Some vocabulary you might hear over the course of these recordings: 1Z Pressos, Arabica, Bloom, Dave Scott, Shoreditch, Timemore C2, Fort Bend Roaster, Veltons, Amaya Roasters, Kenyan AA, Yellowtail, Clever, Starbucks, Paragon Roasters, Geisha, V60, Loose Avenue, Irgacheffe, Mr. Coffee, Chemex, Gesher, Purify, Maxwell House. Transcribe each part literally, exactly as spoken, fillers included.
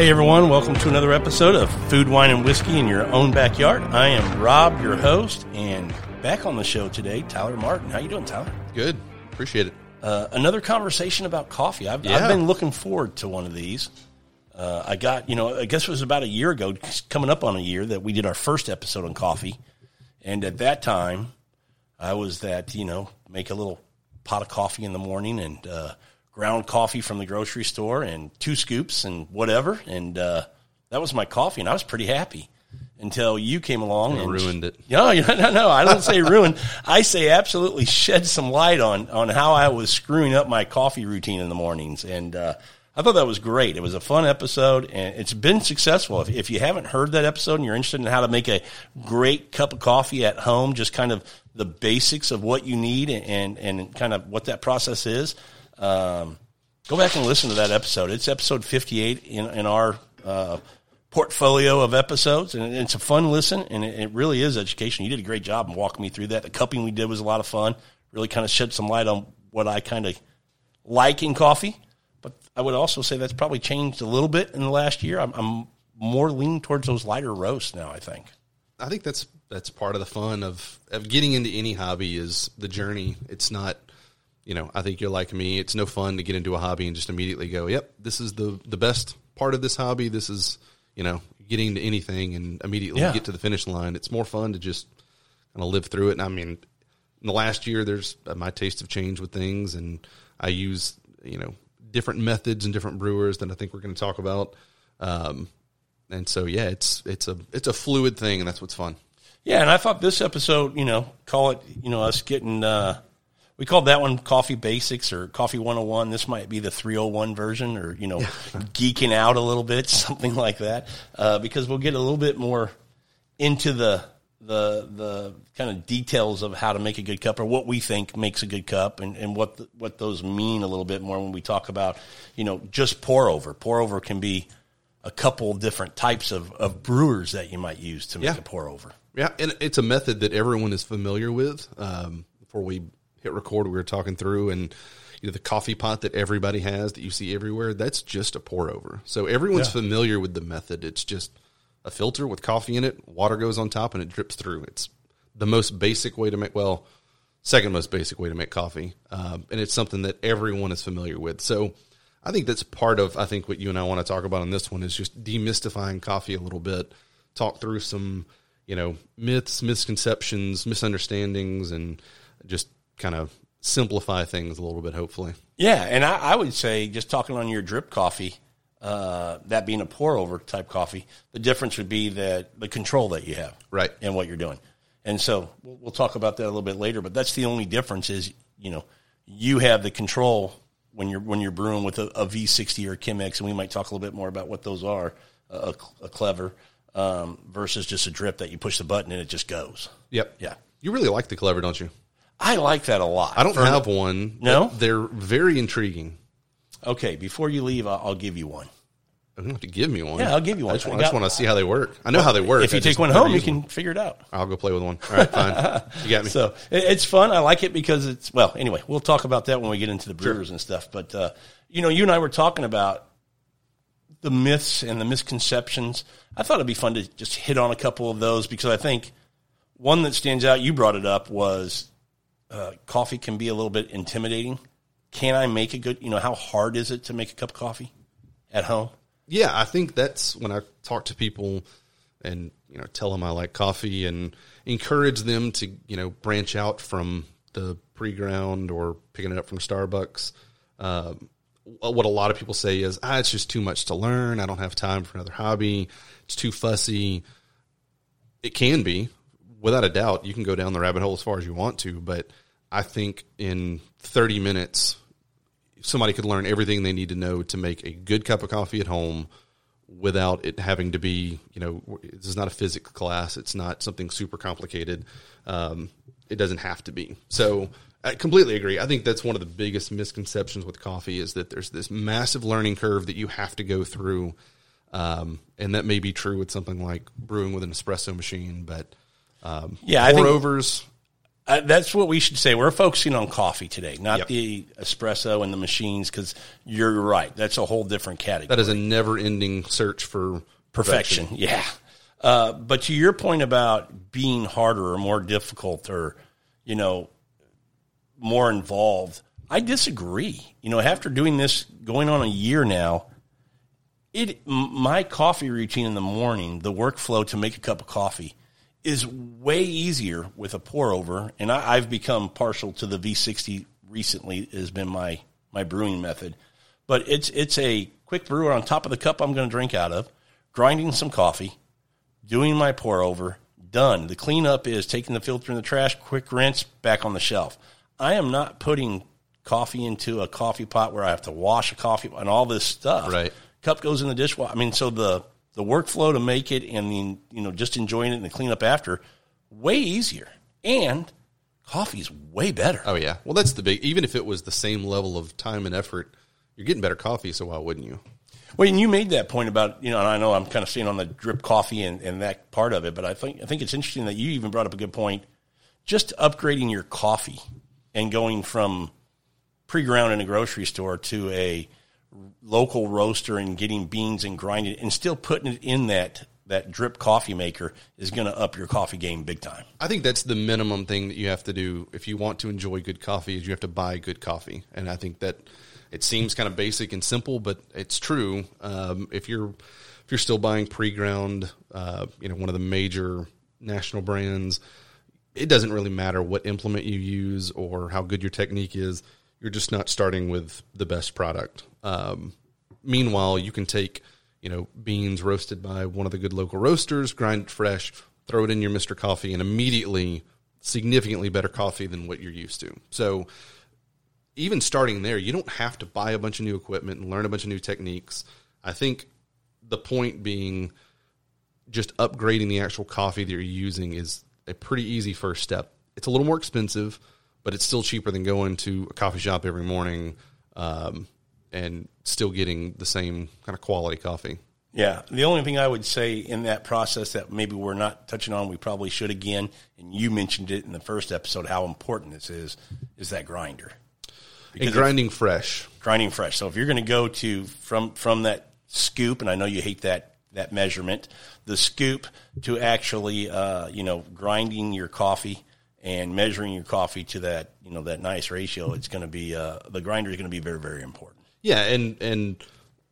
Hey everyone, welcome to another episode of Food, Wine, and Whiskey in Your Own Backyard. I am Rob, your host, and back on the show today, Tyler Martin. How you doing, Tyler? Good. Appreciate it. Uh, another conversation about coffee. I've, yeah. I've been looking forward to one of these. Uh, I got, you know, I guess it was about a year ago, coming up on a year, that we did our first episode on coffee. And at that time, I was that, you know, make a little pot of coffee in the morning and uh ground coffee from the grocery store and two scoops and whatever. And uh, that was my coffee, and I was pretty happy until you came along and, and ruined it. No, no, no, I don't say ruined. I say absolutely shed some light on, on how I was screwing up my coffee routine in the mornings. And uh, I thought that was great. It was a fun episode, and it's been successful. If, if you haven't heard that episode and you're interested in how to make a great cup of coffee at home, just kind of the basics of what you need and, and kind of what that process is, Um, go back and listen to that episode. It's episode fifty-eight in, in our uh, portfolio of episodes, and it's a fun listen, and it, it really is educational. You did a great job in walking me through that. The cupping we did was a lot of fun. Really kind of shed some light on what I kind of like in coffee, but I would also say that's probably changed a little bit in the last year. I'm, I'm more leaning towards those lighter roasts now, I think. I think that's that's part of the fun of, of getting into any hobby is the journey. It's not... You know, I think you're like me. It's no fun to get into a hobby and just immediately go, yep, this is the, the best part of this hobby. This is, you know, getting to anything and immediately yeah. get to the finish line. It's more fun to just kind of live through it. And I mean, in the last year, there's uh, my tastes have changed with things, and I use, you know, different methods and different brewers that I think we're going to talk about. Um, and so, yeah, it's it's a it's a fluid thing, and that's what's fun. Yeah, and I thought this episode, you know, call it, you know, us getting uh, – we called that one Coffee Basics or Coffee one oh one. This might be the three oh one version or, you know, geeking out a little bit, something like that, uh, because we'll get a little bit more into the the the kind of details of how to make a good cup or what we think makes a good cup and, and what the, what those mean a little bit more when we talk about, you know, just pour over. Pour over can be a couple different types of, of brewers that you might use to make yeah. a pour over. Yeah, and it's a method that everyone is familiar with. Um, before we... hit record, we were talking through, and you know the coffee pot that everybody has that you see everywhere, that's just a pour over. So everyone's yeah. familiar with the method. It's just a filter with coffee in it, water goes on top, and it drips through. It's the most basic way to make, well, second most basic way to make coffee, um, and it's something that everyone is familiar with. So I think that's part of, I think, what you and I want to talk about on this one is just demystifying coffee a little bit, talk through some, you know, myths, misconceptions, misunderstandings, and just kind of simplify things a little bit, hopefully. Yeah, and I, I would say, just talking on your drip coffee, uh, that being a pour-over type coffee, the difference would be that the control that you have right, and what you're doing. And so we'll, we'll talk about that a little bit later, but that's the only difference is, you know, you have the control when you're when you're brewing with a, a V sixty or a Chemex, and we might talk a little bit more about what those are, a, a Clever, um, versus just a drip that you push the button and it just goes. Yep. Yeah. You really like the Clever, don't you? I like that a lot. I don't For, have one. No? They're very intriguing. Okay, before you leave, I'll, I'll give you one. I don't have to give me one. Yeah, I'll give you one. I just, I just got, want to see how they work. I know well, how they work. If you I take one home, you can one. figure it out. I'll go play with one. All right, fine. You got me. So it, it's fun. I like it because it's, well, anyway, we'll talk about that when we get into the brewers sure. and stuff. But, uh, you know, you and I were talking about the myths and the misconceptions. I thought it'd be fun to just hit on a couple of those because I think one that stands out, you brought it up, was Uh, coffee can be a little bit intimidating. Can I make a good, you know, how hard is it to make a cup of coffee at home? Yeah, I think that's when I talk to people and, you know, tell them I like coffee and encourage them to, you know, branch out from the pre-ground or picking it up from Starbucks. Uh, what a lot of people say is, ah, it's just too much to learn. I don't have time for another hobby. It's too fussy. It can be. Without a doubt, you can go down the rabbit hole as far as you want to, but I think in thirty minutes, somebody could learn everything they need to know to make a good cup of coffee at home without it having to be, you know, this is not a physics class. It's not something super complicated. Um, it doesn't have to be. So I completely agree. I think that's one of the biggest misconceptions with coffee is that there's this massive learning curve that you have to go through, um, and that may be true with something like brewing with an espresso machine, but Um, yeah, pour I think, overs Uh, that's what we should say. We're focusing on coffee today, not yep. the espresso and the machines, because you're right. That's a whole different category. That is a never-ending search for perfection. perfection. Yeah. Uh, but to your point about being harder or more difficult or, you know, more involved, I disagree. You know, after doing this going on a year now, it my coffee routine in the morning, the workflow to make a cup of coffee, is way easier with a pour over, and I, I've become partial to the V sixty recently. Has been my, my brewing method, but it's it's a quick brewer on top of the cup I'm going to drink out of, grinding some coffee, doing my pour over, done. The cleanup is taking the filter in the trash, quick rinse, back on the shelf. I am not putting coffee into a coffee pot where I have to wash a coffee and all this stuff. Right, cup goes in the dishwasher. I mean, so the The workflow to make it and, the, you know, just enjoying it and the cleanup after, way easier. And coffee's way better. Oh, yeah. Well, that's the big – even if it was the same level of time and effort, you're getting better coffee, so why wouldn't you? Well, and you made that point about, you know, and I know I'm kind of staying on the drip coffee and, and that part of it, but I think I think it's interesting that you even brought up a good point. Just upgrading your coffee and going from pre-ground in a grocery store to a – local roaster and getting beans and grinding and still putting it in that, that drip coffee maker is going to up your coffee game big time. I think that's the minimum thing that you have to do if you want to enjoy good coffee is you have to buy good coffee. And I think that it seems kind of basic and simple, but it's true. Um, if you're, if you're still buying pre-ground, uh, you know, one of the major national brands, it doesn't really matter what implement you use or how good your technique is. You're just not starting with the best product. Um, meanwhile, you can take, you know, beans roasted by one of the good local roasters, grind it fresh, throw it in your Mister Coffee, and immediately significantly better coffee than what you're used to. So even starting there, you don't have to buy a bunch of new equipment and learn a bunch of new techniques. I think the point being just upgrading the actual coffee that you're using is a pretty easy first step. It's a little more expensive, but it's still cheaper than going to a coffee shop every morning um, and still getting the same kind of quality coffee. Yeah. The only thing I would say in that process that maybe we're not touching on, we probably should again, and you mentioned it in the first episode, how important this is, is that grinder. Because and grinding fresh. Grinding fresh. So if you're going to go to from from that scoop, and I know you hate that that measurement, the scoop to actually, uh, you know, grinding your coffee and measuring your coffee to that, you know, that nice ratio, it's going to be, uh, the grinder is going to be very, very important. Yeah, and and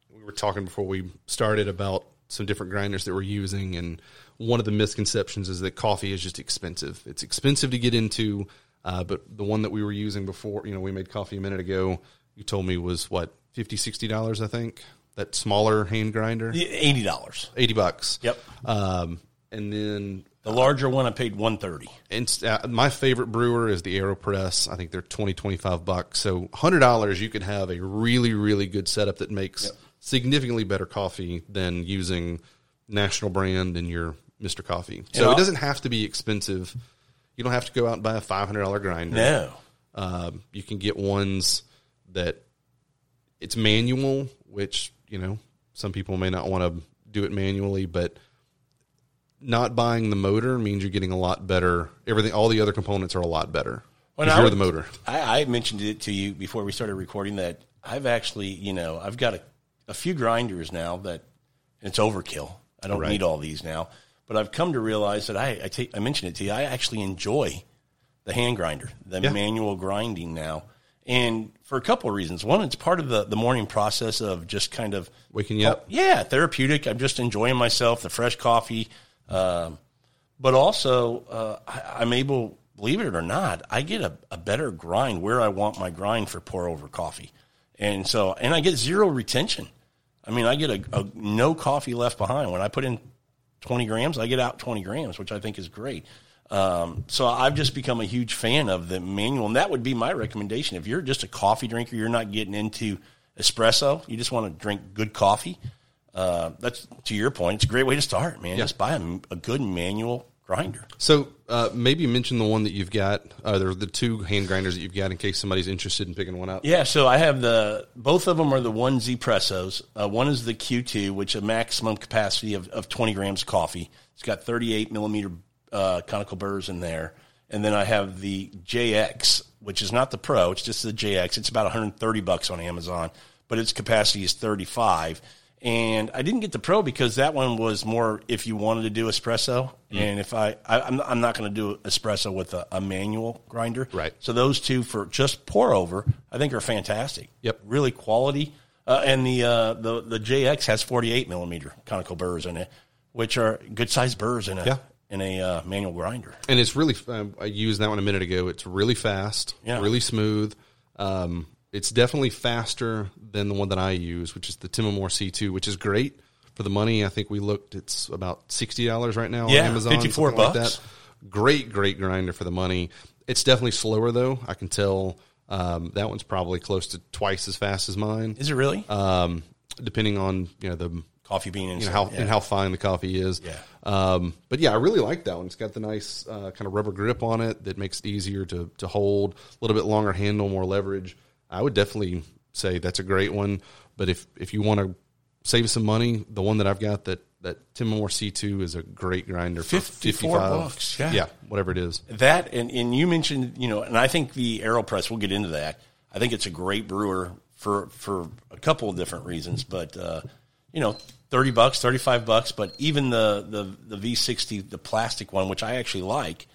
we were talking before we started about some different grinders that we're using, and one of the misconceptions is that coffee is just expensive. It's expensive to get into, uh, but the one that we were using before, you know, we made coffee a minute ago, you told me was, what, fifty dollars, sixty dollars, I think? That smaller hand grinder? eighty dollars. eighty bucks. Yep. Um, and then... the larger one, I paid one hundred thirty dollars. And uh, my favorite brewer is the AeroPress. I think they're twenty, twenty-five bucks. So one hundred dollars, you could have a really, really good setup that makes yep. significantly better coffee than using national brand and your Mister Coffee. So and it doesn't have to be expensive. You don't have to go out and buy a five hundred dollars grinder. No. Uh, you can get ones that it's manual, which, you know, some people may not want to do it manually, but not buying the motor means you're getting a lot better. Everything, all the other components are a lot better because you're the motor. I, I mentioned it to you before we started recording that I've actually, you know, I've got a, a few grinders now that it's overkill. I don't right. need all these now, but I've come to realize that I, I take, I mentioned it to you. I actually enjoy the hand grinder, the yeah. manual grinding now. And for a couple of reasons. One, it's part of the, the morning process of just kind of waking you up. Yeah. Therapeutic. I'm just enjoying myself, the fresh coffee. Um, but also, uh, I, I'm able, believe it or not, I get a, a better grind where I want my grind for pour over coffee. And so, and I get zero retention. I mean, I get a, a no coffee left behind. When I put in twenty grams, I get out twenty grams, which I think is great. Um, so I've just become a huge fan of the manual, and that would be my recommendation. If you're just a coffee drinker, you're not getting into espresso, you just want to drink good coffee. Uh, that's to your point. It's a great way to start, man. Yeah. Just buy a, a good manual grinder. So uh, maybe mention the one that you've got, uh, the two hand grinders that you've got in case somebody's interested in picking one up. Yeah, so I have the, both of them are the one Z Pressos. Uh, one is the Q two, which a maximum capacity of, of twenty grams of coffee. It's got thirty-eight millimeter uh, conical burrs in there. And then I have the J X, which is not the Pro. It's just the J X. It's about one hundred thirty bucks on Amazon, but its capacity is thirty-five. And I didn't get the Pro because that one was more if you wanted to do espresso. Mm. And if I, I I'm, I'm not going to do espresso with a, a manual grinder. Right. So those two for just pour over, I think are fantastic. Yep. Really quality. Uh, and the, uh, the, the J X has forty-eight millimeter conical burrs in it, which are good sized burrs in it. Yeah. in a uh, manual grinder. And it's really, um, I used that one a minute ago. It's really fast, yeah. really smooth. Um, it's definitely faster than the one that I use, which is the Timemore C two, which is great for the money. I think we looked, it's about sixty dollars right now yeah, on Amazon. fifty-four bucks. Like that. Great, great grinder for the money. It's definitely slower though. I can tell um, that one's probably close to twice as fast as mine. Is it really? Um, depending on, you know, the coffee bean and, you know, how, yeah. and how fine the coffee is. Yeah. Um, but yeah, I really like that one. It's got the nice uh, kind of rubber grip on it that makes it easier to to hold, a little bit longer handle, more leverage. I would definitely say that's a great one. But if, if you want to save some money, the one that I've got, that, that Timemore C two is a great grinder. For fifty-four bucks. Yeah. yeah, whatever it is. That, and, and you mentioned, you know, and I think the AeroPress, we'll get into that. I think it's a great brewer for, for a couple of different reasons, but, uh, you know, thirty bucks, thirty-five bucks, but even the, the, the V sixty, the plastic one, which I actually like,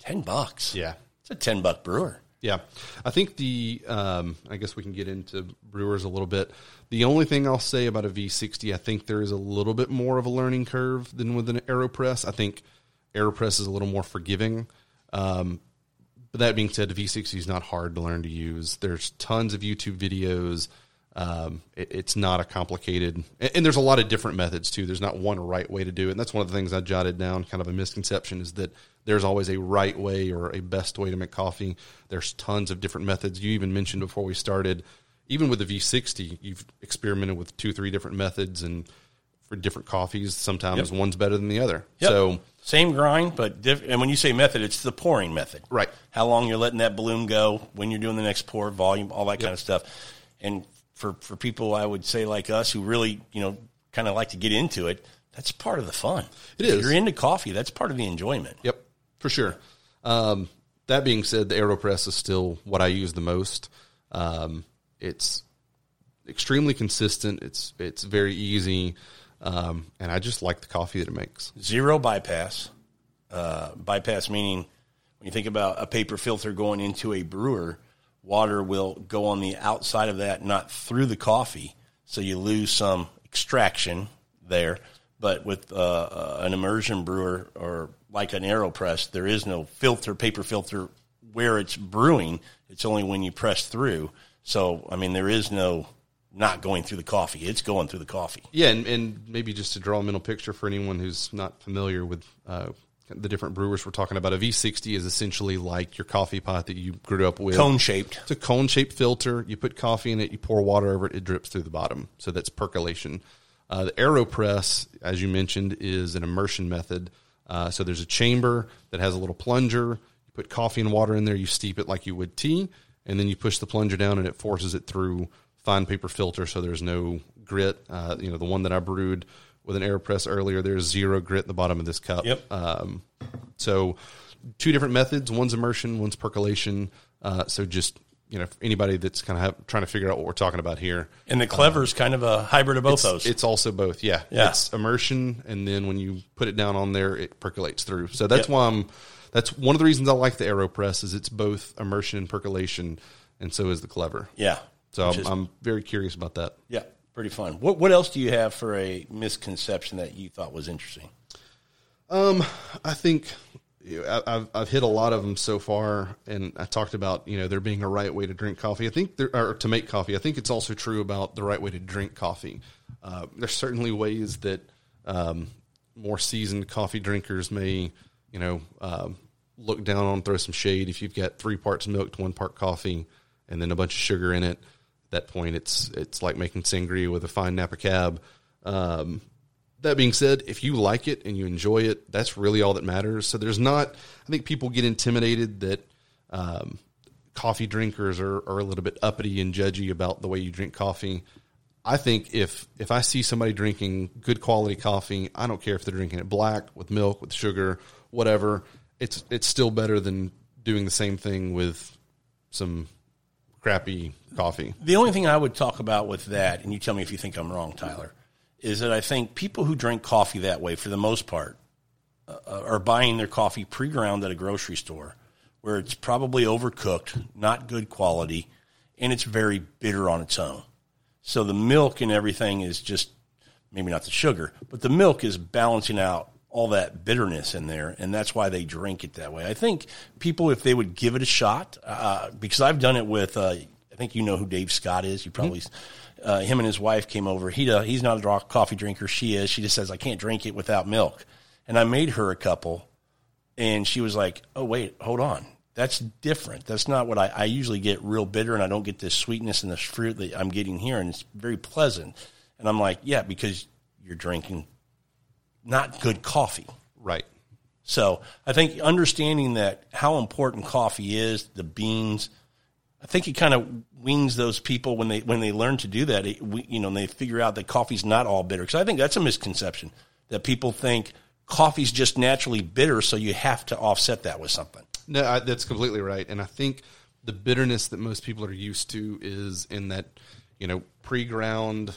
ten bucks. Yeah. It's a ten buck brewer. Yeah. I think the, um, I guess we can get into brewers a little bit. The only thing I'll say about a V sixty, I think there is a little bit more of a learning curve than with an AeroPress. I think AeroPress is a little more forgiving. Um, but that being said, the V sixty is not hard to learn to use. There's tons of YouTube videos. Um, it, it's not a complicated, and, and there's a lot of different methods too. There's not one right way to do it. And that's one of the things I jotted down, kind of a misconception, is that there's always a right way or a best way to make coffee. There's tons of different methods. You even mentioned before we started, even with the V sixty, you've experimented with two, three different methods, and for different coffees, sometimes yep. one's better than the other. Yep. So same grind, but diff- and when you say method, it's the pouring method, right? How long you're letting that bloom go, when you're doing the next pour, volume, all that yep. kind of stuff. And For, for people, I would say, like us, who really, you know, kind of like to get into it, that's part of the fun. It is. If you're into coffee, that's part of the enjoyment. Yep, for sure. Um, that being said, the AeroPress is still what I use the most. Um, it's extremely consistent. It's it's very easy, um, and I just like the coffee that it makes. Zero bypass. Uh, bypass meaning when you think about a paper filter going into a brewer, water will go on the outside of that, not through the coffee, so you lose some extraction there. But with uh, uh, an immersion brewer or like an AeroPress, there is no filter, paper filter, where it's brewing. It's only when you press through. So, I mean, there is no not going through the coffee. It's going through the coffee. Yeah, and, and maybe just to draw a mental picture for anyone who's not familiar with uh the different brewers we're talking about, a V sixty is essentially like your coffee pot that you grew up with. Cone-shaped. It's a cone-shaped filter. You put coffee in it, you pour water over it, it drips through the bottom. So that's percolation. Uh, the AeroPress, as you mentioned, is an immersion method. Uh, so there's a chamber that has a little plunger. You put coffee and water in there, you steep it like you would tea, and then you push the plunger down and it forces it through fine paper filter, so there's no grit. Uh, you know, the one that I brewed with an AeroPress earlier, there's zero grit at the bottom of this cup. Yep. Um, so two different methods, one's immersion, one's percolation. Uh, so just, you know, for anybody that's kind of have, trying to figure out what we're talking about here. And the Clever is um, kind of a hybrid of both it's, those. It's also both. Yeah. yeah. It's immersion. And then when you put it down on there, it percolates through. So that's yep. why I'm, that's one of the reasons I like the AeroPress, is it's both immersion and percolation. And so is the Clever. Yeah. So I'm, is, I'm very curious about that. Yeah. Pretty fun. What what else do you have for a misconception that you thought was interesting? Um, I think I, I've I've hit a lot of them so far, and I talked about, you know, there being a right way to drink coffee. I think there, or to make coffee. I think it's also true about the right way to drink coffee. Uh, there's certainly ways that um, more seasoned coffee drinkers may, you know, uh, look down on, throw some shade. If you've got three parts milk to one part coffee, and then a bunch of sugar in it. That point, it's it's like making sangria with a fine Napa cab. Um, that being said, if you like it and you enjoy it, that's really all that matters. So there's not, I think people get intimidated that um, coffee drinkers are, are a little bit uppity and judgy about the way you drink coffee. I think if if I see somebody drinking good quality coffee, I don't care if they're drinking it black, with milk, with sugar, whatever. It's it's still better than doing the same thing with some crappy coffee. The only thing I would talk about with that, and you tell me if you think I'm wrong, Tyler, is that I think people who drink coffee that way, for the most part, uh, are buying their coffee pre-ground at a grocery store where it's probably overcooked, not good quality, and it's very bitter on its own. So the milk and everything is just, maybe not the sugar, but the milk is balancing out all that bitterness in there, and that's why they drink it that way. I think people, if they would give it a shot, uh, because I've done it with, uh, I think you know who Dave Scott is. You probably, mm-hmm. uh, him and his wife came over. He uh, He's not a coffee drinker. She is. She just says, I can't drink it without milk. And I made her a couple, and she was like, oh, wait, hold on. That's different. That's not what I, I usually get real bitter, and I don't get this sweetness and this fruit that I'm getting here, and it's very pleasant. And I'm like, yeah, because you're drinking not good coffee. Right. So I think understanding that how important coffee is, the beans, I think it kind of weans those people when they when they learn to do that, it, we, you know, and they figure out that coffee's not all bitter. Because I think that's a misconception, that people think coffee's just naturally bitter, so you have to offset that with something. No, I, that's completely right. And I think the bitterness that most people are used to is in that, you know, pre-ground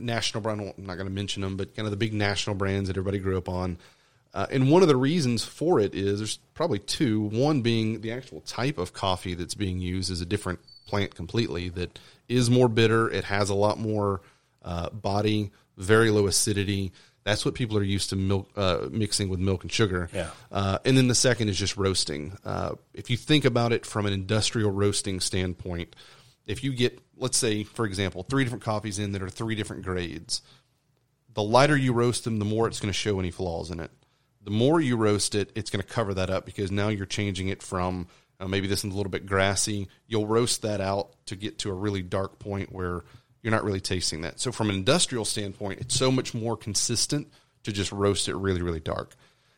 national brand. I'm not going to mention them, but kind of the big national brands that everybody grew up on. Uh, and one of the reasons for it is there's probably two, one being the actual type of coffee that's being used is a different plant completely that is more bitter. It has a lot more uh, body, very low acidity. That's what people are used to milk, uh, mixing with milk and sugar. Yeah. Uh, and then the second is just roasting. Uh, if you think about it from an industrial roasting standpoint, if you get, let's say, for example, three different coffees in that are three different grades, the lighter you roast them, the more it's going to show any flaws in it. The more you roast it, it's going to cover that up because now you're changing it from uh, maybe this is a little bit grassy. You'll roast that out to get to a really dark point where you're not really tasting that. So from an industrial standpoint, it's so much more consistent to just roast it really, really dark.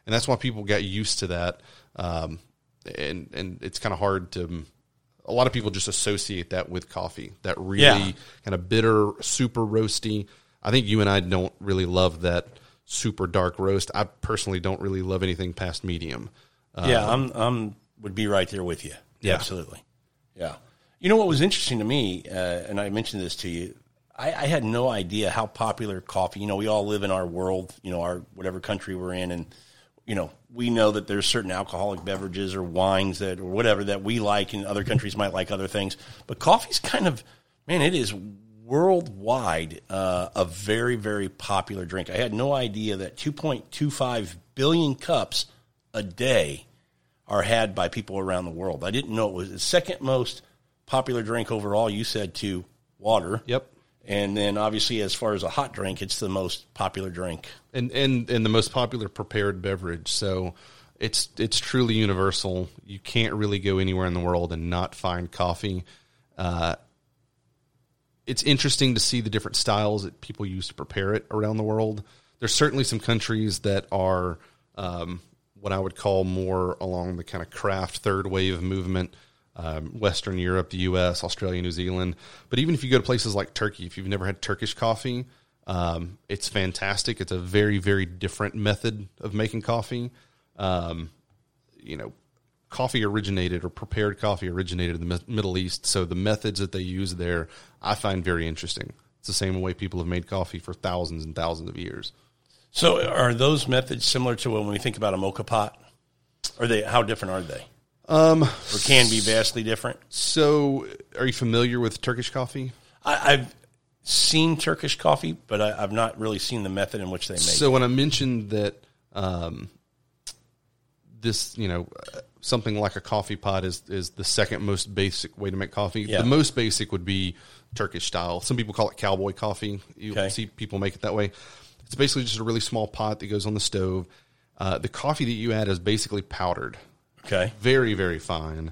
And that's why people got used to that. Um, and, and it's kind of hard to... A lot of people just associate that with coffee, that really yeah. kind of bitter, super roasty. I think you and I don't really love that super dark roast. I personally don't really love anything past medium. Yeah, uh, I'm I'm would be right there with you. Yeah. Absolutely. Yeah. You know what was interesting to me, uh, and I mentioned this to you, I, I had no idea how popular coffee, you know, we all live in our world, you know, our whatever country we're in, and you know, we know that there's certain alcoholic beverages or wines that, or whatever that we like, and other countries might like other things. But coffee's kind of, man, it is worldwide uh, a very, very popular drink. I had no idea that two point two five billion cups a day are had by people around the world. I didn't know it was the second most popular drink overall, you said, to water. Yep. And then, obviously, as far as a hot drink, it's the most popular drink. And and, and the most popular prepared beverage. So it's it's truly universal. You can't really go anywhere in the world and not find coffee. Uh, it's interesting to see the different styles that people use to prepare it around the world. There's certainly some countries that are um, what I would call more along the kind of craft third wave movement. Um, Western Europe, the U S, Australia, New Zealand. But even if you go to places like Turkey, if you've never had Turkish coffee, um, it's fantastic. It's a very, very different method of making coffee. Um, you know, coffee originated or prepared coffee originated in the Middle East. So the methods that they use there, I find very interesting. It's the same way people have made coffee for thousands and thousands of years. So are those methods similar to when we think about a mocha pot? Are they, how different are they? Um, or can be vastly different. So are you familiar with Turkish coffee? I, I've seen Turkish coffee, but I, I've not really seen the method in which they make so it. So when I mentioned that um, this, you know, something like a coffee pot is, is the second most basic way to make coffee, yeah. The most basic would be Turkish style. Some people call it cowboy coffee. You okay. see people make it that way. It's basically just a really small pot that goes on the stove. Uh, the coffee that you add is basically powdered. Okay. Very, very fine.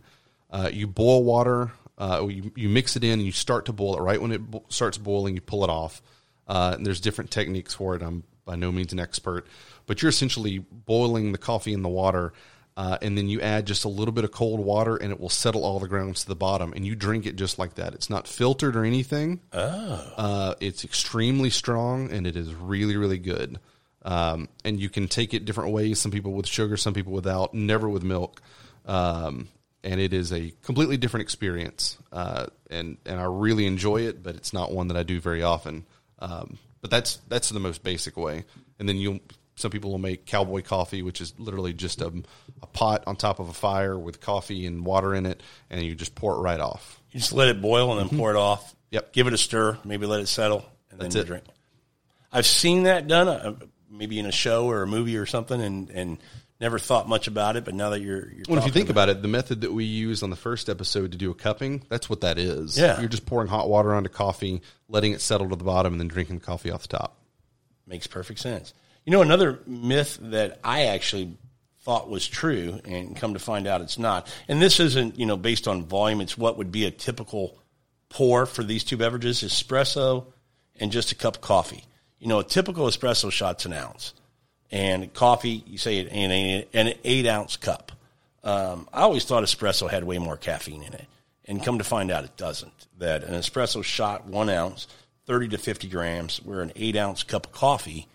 Uh, you boil water. Uh, you, you mix it in, and you start to boil it. Right when it bo- starts boiling, you pull it off. Uh, and there's different techniques for it. I'm by no means an expert. But you're essentially boiling the coffee in the water, uh, and then you add just a little bit of cold water, and it will settle all the grounds to the bottom. And you drink it just like that. It's not filtered or anything. Oh. Uh, it's extremely strong, and it is really, really good. Um, and you can take it different ways. Some people with sugar, some people without, never with milk. Um, and it is a completely different experience, uh, and and I really enjoy it, but it's not one that I do very often. Um, but that's that's the most basic way. And then you'll some people will make cowboy coffee, which is literally just a, a pot on top of a fire with coffee and water in it, and you just pour it right off. You just let it boil and then mm-hmm. pour it off. Yep. Give it a stir, maybe let it settle, and that's then you it. Drink. I've seen that done, uh, maybe in a show or a movie or something, and, and never thought much about it, but now that you're, you're well, if you think about it, the method that we used on the first episode to do a cupping, that's what that is. Yeah. You're just pouring hot water onto coffee, letting it settle to the bottom, and then drinking the coffee off the top. Makes perfect sense. You know, another myth that I actually thought was true and come to find out it's not, and this isn't, you know, based on volume, it's what would be a typical pour for these two beverages, espresso and just a cup of coffee. You know, a typical espresso shot's an ounce. And coffee, you say an, an eight-ounce cup. Um, I always thought espresso had way more caffeine in it. And come to find out it doesn't, that an espresso shot, one ounce, thirty to fifty grams, where an eight-ounce cup of coffee,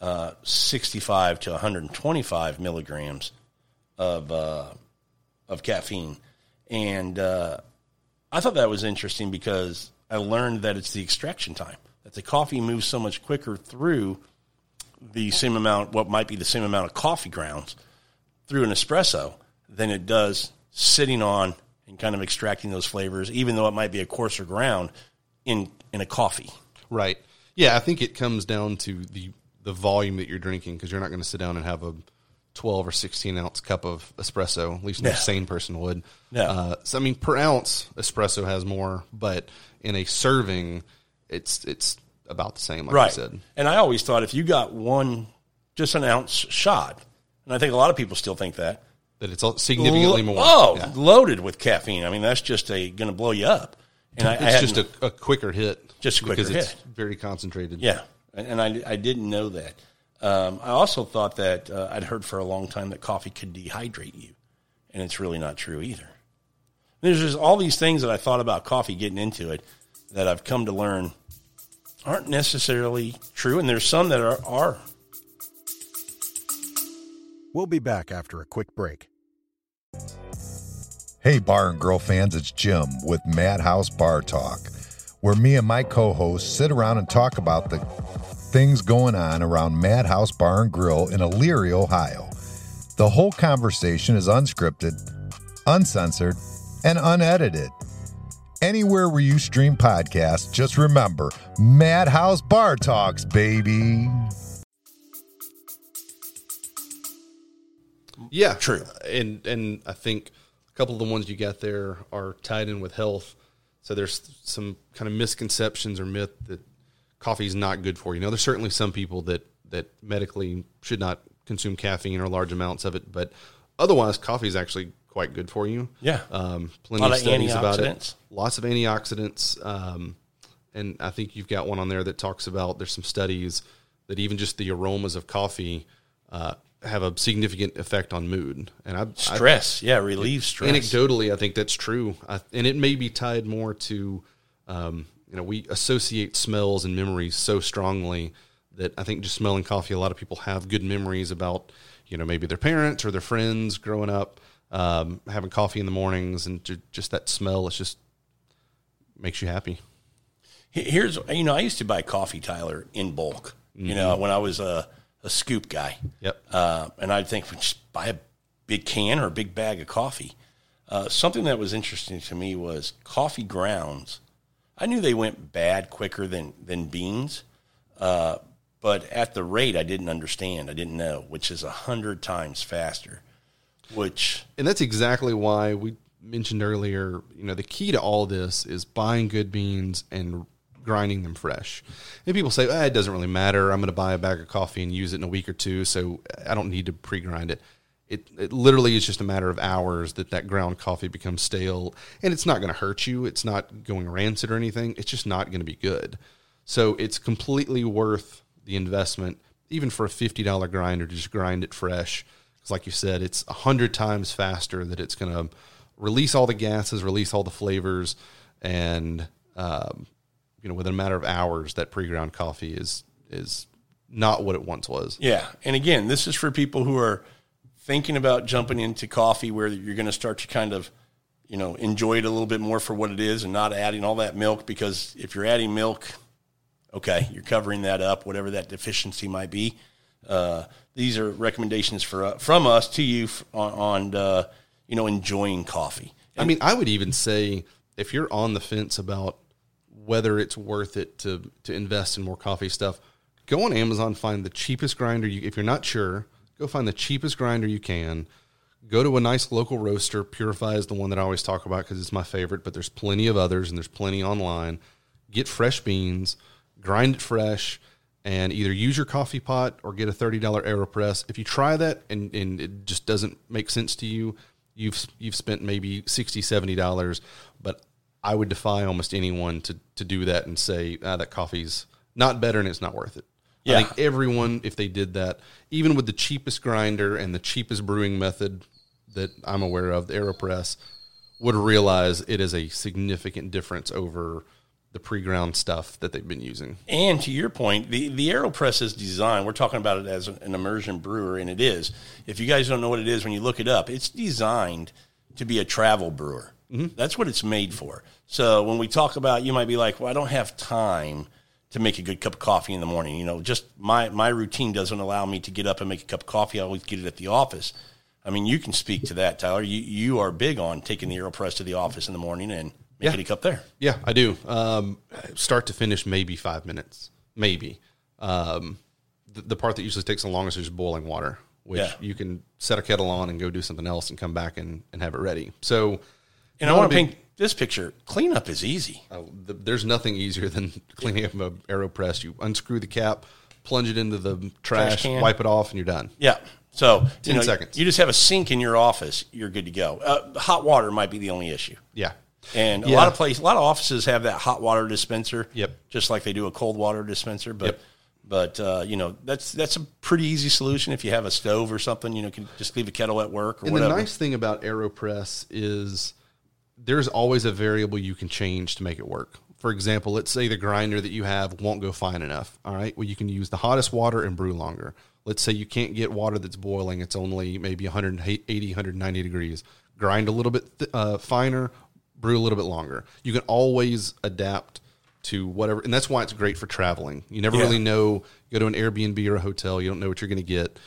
uh, sixty-five to one hundred twenty-five milligrams of uh, of caffeine. And uh, I thought that was interesting because I learned that it's the extraction time, that the coffee moves so much quicker through the same amount, what might be the same amount of coffee grounds through an espresso than it does sitting on and kind of extracting those flavors, even though it might be a coarser ground in, in a coffee. Right. Yeah. I think it comes down to the, the volume that you're drinking, because you're not going to sit down and have a twelve or sixteen ounce cup of espresso. At least no, no sane person would. No. Uh, so I mean, per ounce espresso has more, but in a serving it's, it's, about the same, like right. you said. And I always thought if you got one, just an ounce shot, and I think a lot of people still think that. That it's significantly lo- more. Oh, yeah. Loaded with caffeine. I mean, that's just going to blow you up. And I, It's I just a, a quicker hit. Just a quicker because hit. Because it's very concentrated. Yeah, and I, I didn't know that. Um, I also thought that uh, I'd heard for a long time that coffee could dehydrate you, and it's really not true either. There's just all these things that I thought about coffee getting into it that I've come to learn aren't necessarily true, and there's some that are, are. We'll be back after a quick break. Hey, Bar and Grill fans, it's Jim with Madhouse Bar Talk, where me and my co-hosts sit around and talk about the things going on around Madhouse Bar and Grill in Elyria, Ohio. The whole conversation is unscripted, uncensored, and unedited. Anywhere where you stream podcasts, just remember, Madhouse Bar Talks, baby. Yeah, true. And and I think a couple of the ones you got there are tied in with health. So there's some kind of misconceptions or myth that coffee is not good for you. Now, there's certainly some people that, that medically should not consume caffeine or large amounts of it, but otherwise coffee is actually quite good for you. Yeah. Um, plenty of studies about it. Lots of antioxidants. Um, and I think you've got one on there that talks about there's some studies that even just the aromas of coffee uh, have a significant effect on mood. And I, Stress. I, yeah, relieves stress. Anecdotally, I think that's true. I, and it may be tied more to, um, you know, we associate smells and memories so strongly that I think just smelling coffee, a lot of people have good memories about, you know, maybe their parents or their friends growing up. Um, having coffee in the mornings and ju- just that smell, it just makes you happy. Here's, you know, I used to buy coffee, Tyler, in bulk, mm-hmm. you know, when I was a, a scoop guy. Yep. Uh, and I'd think, well, just buy a big can or a big bag of coffee. Uh, something that was interesting to me was coffee grounds. I knew they went bad quicker than, than beans, uh, but at the rate I didn't understand, I didn't know, which is a hundred times faster. Which and that's exactly why we mentioned earlier, you know, the key to all this is buying good beans and grinding them fresh. And people say, ah, it doesn't really matter. I'm going to buy a bag of coffee and use it in a week or two, so I don't need to pre-grind it. It it literally is just a matter of hours that that ground coffee becomes stale, and it's not going to hurt you. It's not going rancid or anything. It's just not going to be good. So it's completely worth the investment, even for a fifty dollar grinder, to just grind it fresh. Like you said, it's one hundred times faster, that it's going to release all the gases, release all the flavors, and, um, you know, within a matter of hours, that pre-ground coffee is is not what it once was. Yeah, and again, this is for people who are thinking about jumping into coffee where you're going to start to kind of you know, enjoy it a little bit more for what it is and not adding all that milk, because if you're adding milk, okay, you're covering that up, whatever that deficiency might be. Uh, these are recommendations for uh, from us to you on, on uh, you know, enjoying coffee. And I mean, I would even say if you're on the fence about whether it's worth it to to invest in more coffee stuff, go on Amazon, find the cheapest grinder. You, if you're not sure, go find the cheapest grinder you can. Go to a nice local roaster. Purify is the one that I always talk about because it's my favorite, but there's plenty of others and there's plenty online. Get fresh beans, grind it fresh, and either use your coffee pot or get a thirty dollars AeroPress. If you try that and, and it just doesn't make sense to you, you've you've spent maybe sixty dollars, seventy dollars, but I would defy almost anyone to to do that and say, ah, that coffee's not better and it's not worth it. Yeah. I think everyone, if they did that, even with the cheapest grinder and the cheapest brewing method that I'm aware of, the AeroPress, would realize it is a significant difference over the pre-ground stuff that they've been using. And to your point, the, the AeroPress is designed, we're talking about it as an immersion brewer, and it is. If you guys don't know what it is when you look it up, it's designed to be a travel brewer. Mm-hmm. That's what it's made for. So when we talk about, you might be like, well, I don't have time to make a good cup of coffee in the morning. You know, just my, my routine doesn't allow me to get up and make a cup of coffee. I always get it at the office. I mean, you can speak to that, Tyler. You you are big on taking the AeroPress to the office in the morning and making yeah. a cup there. Yeah, I do. Um, start to finish, maybe five minutes, maybe. Um, the, the part that usually takes the longest is boiling water, which yeah. you can set a kettle on and go do something else and come back and, and have it ready. So, and I want to paint this picture. Cleanup is easy. Uh, the, there's nothing easier than cleaning up an AeroPress. You unscrew the cap, plunge it into the trash, trash wipe it off, and you're done. Yeah. So ten you know, seconds. You just have a sink in your office. You're good to go. Uh, hot water might be the only issue. Yeah. And a yeah. lot of places, a lot of offices have that hot water dispenser. Yep. Just like they do a cold water dispenser, but. Yep. But, uh, you know, that's that's a pretty easy solution if you have a stove or something. You know, you can just leave a kettle at work or and whatever. And the nice thing about AeroPress is there's always a variable you can change to make it work. For example, let's say the grinder that you have won't go fine enough, all right? Well, you can use the hottest water and brew longer. Let's say you can't get water that's boiling. It's only maybe one eighty, one ninety degrees. Grind a little bit th- uh, finer, brew a little bit longer. You can always adapt to whatever, and that's why it's great for traveling. You never yeah. really know. You go to an Airbnb or a hotel, you don't know what you're going to get.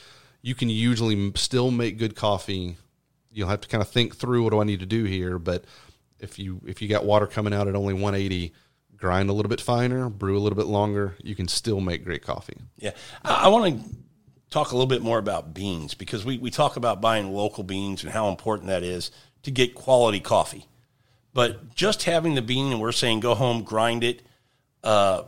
You can usually still make good coffee. You'll have to kind of think through, what do I need to do here? But if you if you got water coming out at only one eighty, grind a little bit finer, brew a little bit longer, you can still make great coffee. Yeah. I, I want to talk a little bit more about beans, because we, we talk about buying local beans and how important that is to get quality coffee. But just having the bean, and we're saying go home, grind it, uh,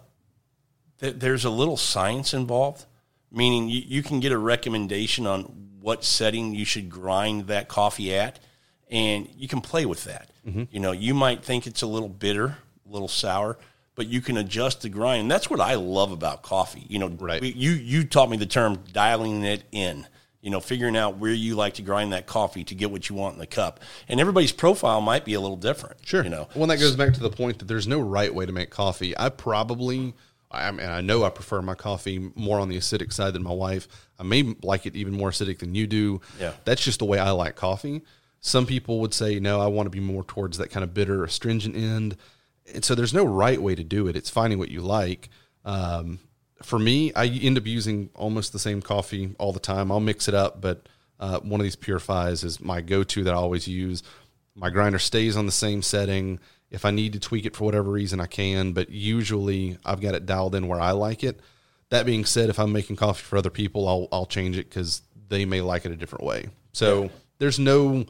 th- there's a little science involved, meaning you, you can get a recommendation on what setting you should grind that coffee at, and you can play with that. Mm-hmm. You know, you might think it's a little bitter, a little sour, but you can adjust the grind. And that's what I love about coffee. You know, right. we, you you taught me the term dialing it in. You know, figuring out where you like to grind that coffee to get what you want in the cup. And everybody's profile might be a little different. Sure. You know, well, that goes back to the point that there's no right way to make coffee. I probably, I mean, I know I prefer my coffee more on the acidic side than my wife. I may like it even more acidic than you do. Yeah. That's just the way I like coffee. Some people would say, no, I want to be more towards that kind of bitter, astringent end. And so there's no right way to do it. It's finding what you like. Um, For me, I end up using almost the same coffee all the time. I'll mix it up, but uh, one of these Purifies is my go-to that I always use. My grinder stays on the same setting. If I need to tweak it for whatever reason, I can, but usually I've got it dialed in where I like it. That being said, if I'm making coffee for other people, I'll, I'll change it because they may like it a different way. So there's no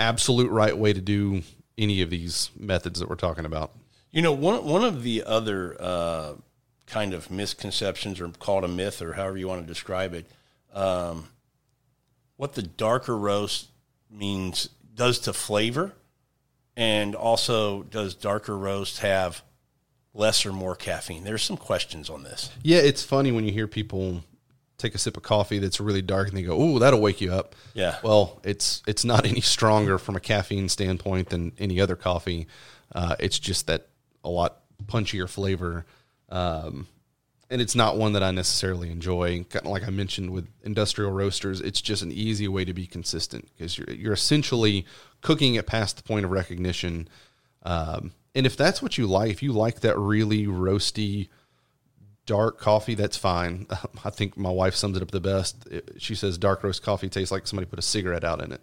absolute right way to do any of these methods that we're talking about. You know, one, one of the other... Uh kind of misconceptions, or call it a myth, or however you want to describe it, um, what the darker roast means, does to flavor, and also does darker roast have less or more caffeine? There's some questions on this. Yeah, it's funny when you hear people take a sip of coffee that's really dark and they go, ooh, that'll wake you up. Yeah. Well, it's it's not any stronger from a caffeine standpoint than any other coffee. Uh, it's just that a lot punchier flavor. Um, and it's not one that I necessarily enjoy. Kind of like I mentioned with industrial roasters, it's just an easy way to be consistent because you're you're essentially cooking it past the point of recognition. Um, and if that's what you like, if you like that really roasty, dark coffee, that's fine. I think my wife sums it up the best. It, she says dark roast coffee tastes like somebody put a cigarette out in it.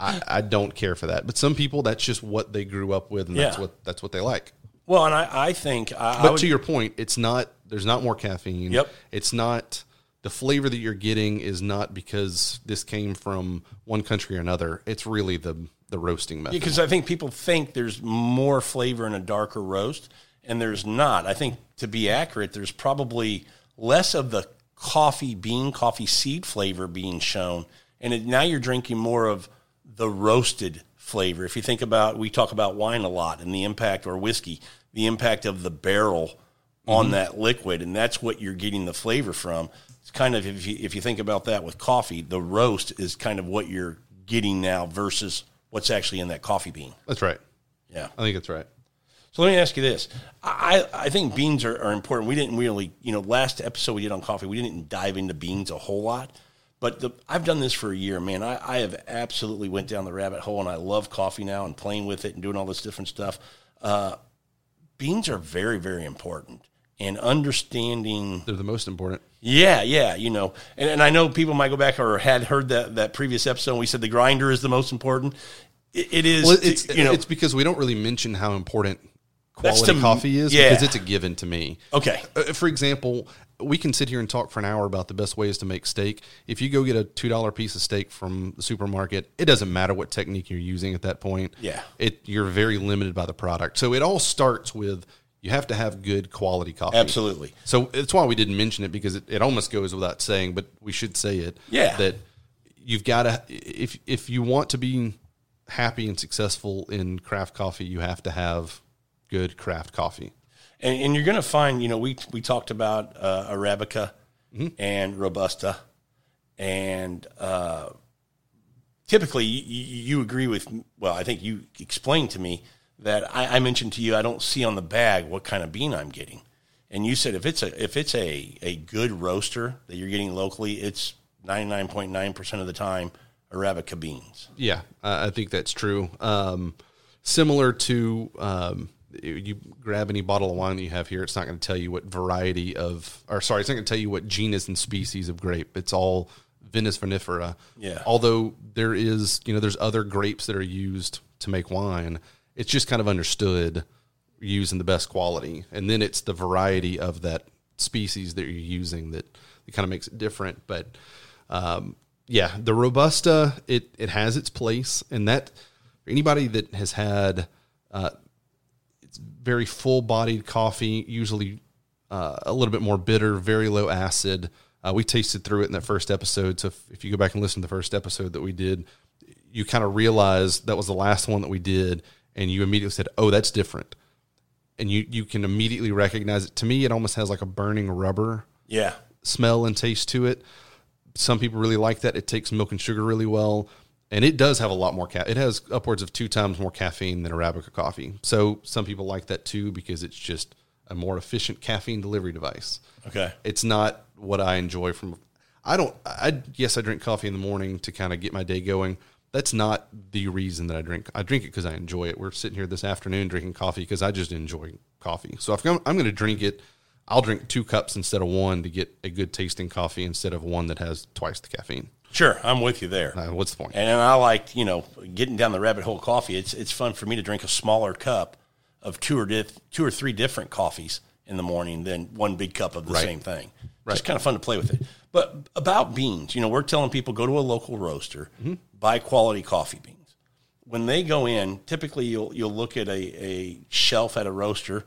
I, I don't care for that. But some people, that's just what they grew up with, and yeah. that's what that's what they like. Well, and I, I think... I, but I would, to your point, it's not... There's not more caffeine. Yep. It's not... The flavor that you're getting is not because this came from one country or another. It's really the, the roasting method. Because yeah, I think people think there's more flavor in a darker roast, and there's not. I think, to be accurate, there's probably less of the coffee bean, coffee seed flavor being shown. And it, now you're drinking more of the roasted flavor. If you think about, we talk about wine a lot and the impact, or whiskey, the impact of the barrel on mm-hmm. that liquid, and that's what you're getting the flavor from. It's kind of, if you, if you think about that with coffee, the roast is kind of what you're getting now versus what's actually in that coffee bean. That's right. Yeah. I think that's right. So let me ask you this. I, I think beans are, are important. We didn't really, you know, last episode we did on coffee, we didn't dive into beans a whole lot. But the, I've done this for a year, man. I, I have absolutely went down the rabbit hole, and I love coffee now and playing with it and doing all this different stuff. Uh, beans are very, very important. And understanding... They're the most important. Yeah, yeah, you know. And, and I know people might go back or had heard that, that previous episode, and we said the grinder is the most important. It, it is, well, it's, to, you know... It's because we don't really mention how important quality to, coffee is yeah. because it's a given to me. Okay. Uh, for example... We can sit here and talk for an hour about the best ways to make steak. If you go get a two dollar piece of steak from the supermarket, it doesn't matter what technique you're using at that point. Yeah. It, you're very limited by the product. So it all starts with you have to have good quality coffee. Absolutely. So that's why we didn't mention it, because it, it almost goes without saying, but we should say it. Yeah. That you've got to, if, if you want to be happy and successful in craft coffee, you have to have good craft coffee. And, and you're going to find, you know, we we talked about uh, Arabica mm-hmm. and Robusta, and uh, typically you, you agree with, well, I think you explained to me that I, I mentioned to you I don't see on the bag what kind of bean I'm getting. And you said if it's a if it's a, a good roaster that you're getting locally, it's ninety-nine point nine percent of the time Arabica beans. Yeah, I think that's true. Um, similar to... Um, you grab any bottle of wine that you have here, it's not going to tell you what variety of, or sorry, it's not going to tell you what genus and species of grape. It's all Venus vinifera. Yeah. Although there is, you know, there's other grapes that are used to make wine. It's just kind of understood using the best quality. And then it's the variety of that species that you're using that it kind of makes it different. But um, yeah, the Robusta, it, it has its place. And that, for anybody that has had, uh, very full-bodied coffee, usually uh, a little bit more bitter, very low acid. Uh, we tasted through it in that first episode, so if, if you go back and listen to the first episode that we did, you kind of realize that was the last one that we did, and you immediately said, oh, that's different. And you, you can immediately recognize it. To me, it almost has like a burning rubber yeah. smell and taste to it. Some people really like that. It takes milk and sugar really well. And it does have a lot more ca- it has upwards of two times more caffeine than Arabica coffee. So some people like that too because it's just a more efficient caffeine delivery device. Okay. It's not what I enjoy from I don't I yes I drink coffee in the morning to kind of get my day going. That's not the reason that I drink. I drink it because I enjoy it. We're sitting here this afternoon drinking coffee because I just enjoy coffee. So if I'm, I'm going to drink it, I'll drink two cups instead of one to get a good tasting coffee instead of one that has twice the caffeine. Sure, I'm with you there. Uh, what's the point? And I like, you know, getting down the rabbit hole coffee. It's it's fun for me to drink a smaller cup of two or dif- two or three different coffees in the morning than one big cup of the right. same thing. Right. It's kind of fun to play with it. But about beans, you know, we're telling people go to a local roaster, mm-hmm. buy quality coffee beans. When they go in, typically you'll you'll look at a, a shelf at a roaster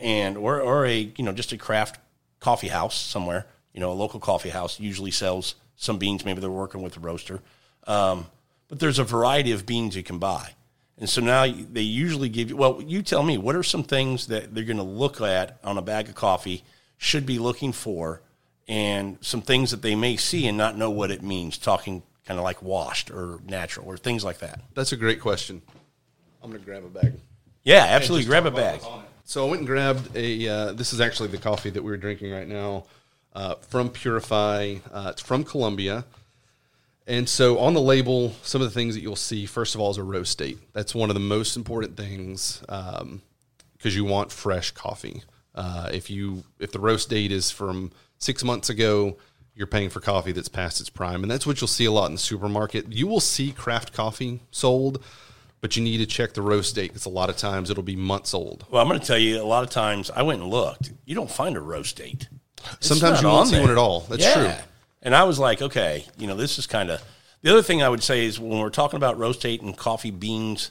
and or or a, you know, just a craft coffee house somewhere. You know, a local coffee house usually sells some beans, maybe they're working with a roaster. Um, but there's a variety of beans you can buy. And so now they usually give you, well, you tell me, what are some things that they're going to look at on a bag of coffee, should be looking for, and some things that they may see and not know what it means, talking kind of like washed or natural or things like that? That's a great question. I'm going to grab a bag. Yeah, absolutely. Grab a bag. So I went and grabbed a, uh, this is actually the coffee that we were drinking right now, uh, from Purify. Uh, it's from Colombia. And so on the label, some of the things that you'll see, first of all, is a roast date. That's one of the most important things, um, because you want fresh coffee. Uh, if you if the roast date is from six months ago, you're paying for coffee that's past its prime. And that's what you'll see a lot in the supermarket. You will see craft coffee sold, but you need to check the roast date because a lot of times it'll be months old. Well, I'm going to tell you, a lot of times I went and looked. You don't find a roast date. It's Sometimes you won't see one at all. That's yeah. true. And I was like, okay, you know, this is kind of – the other thing I would say is when we're talking about roast date and coffee beans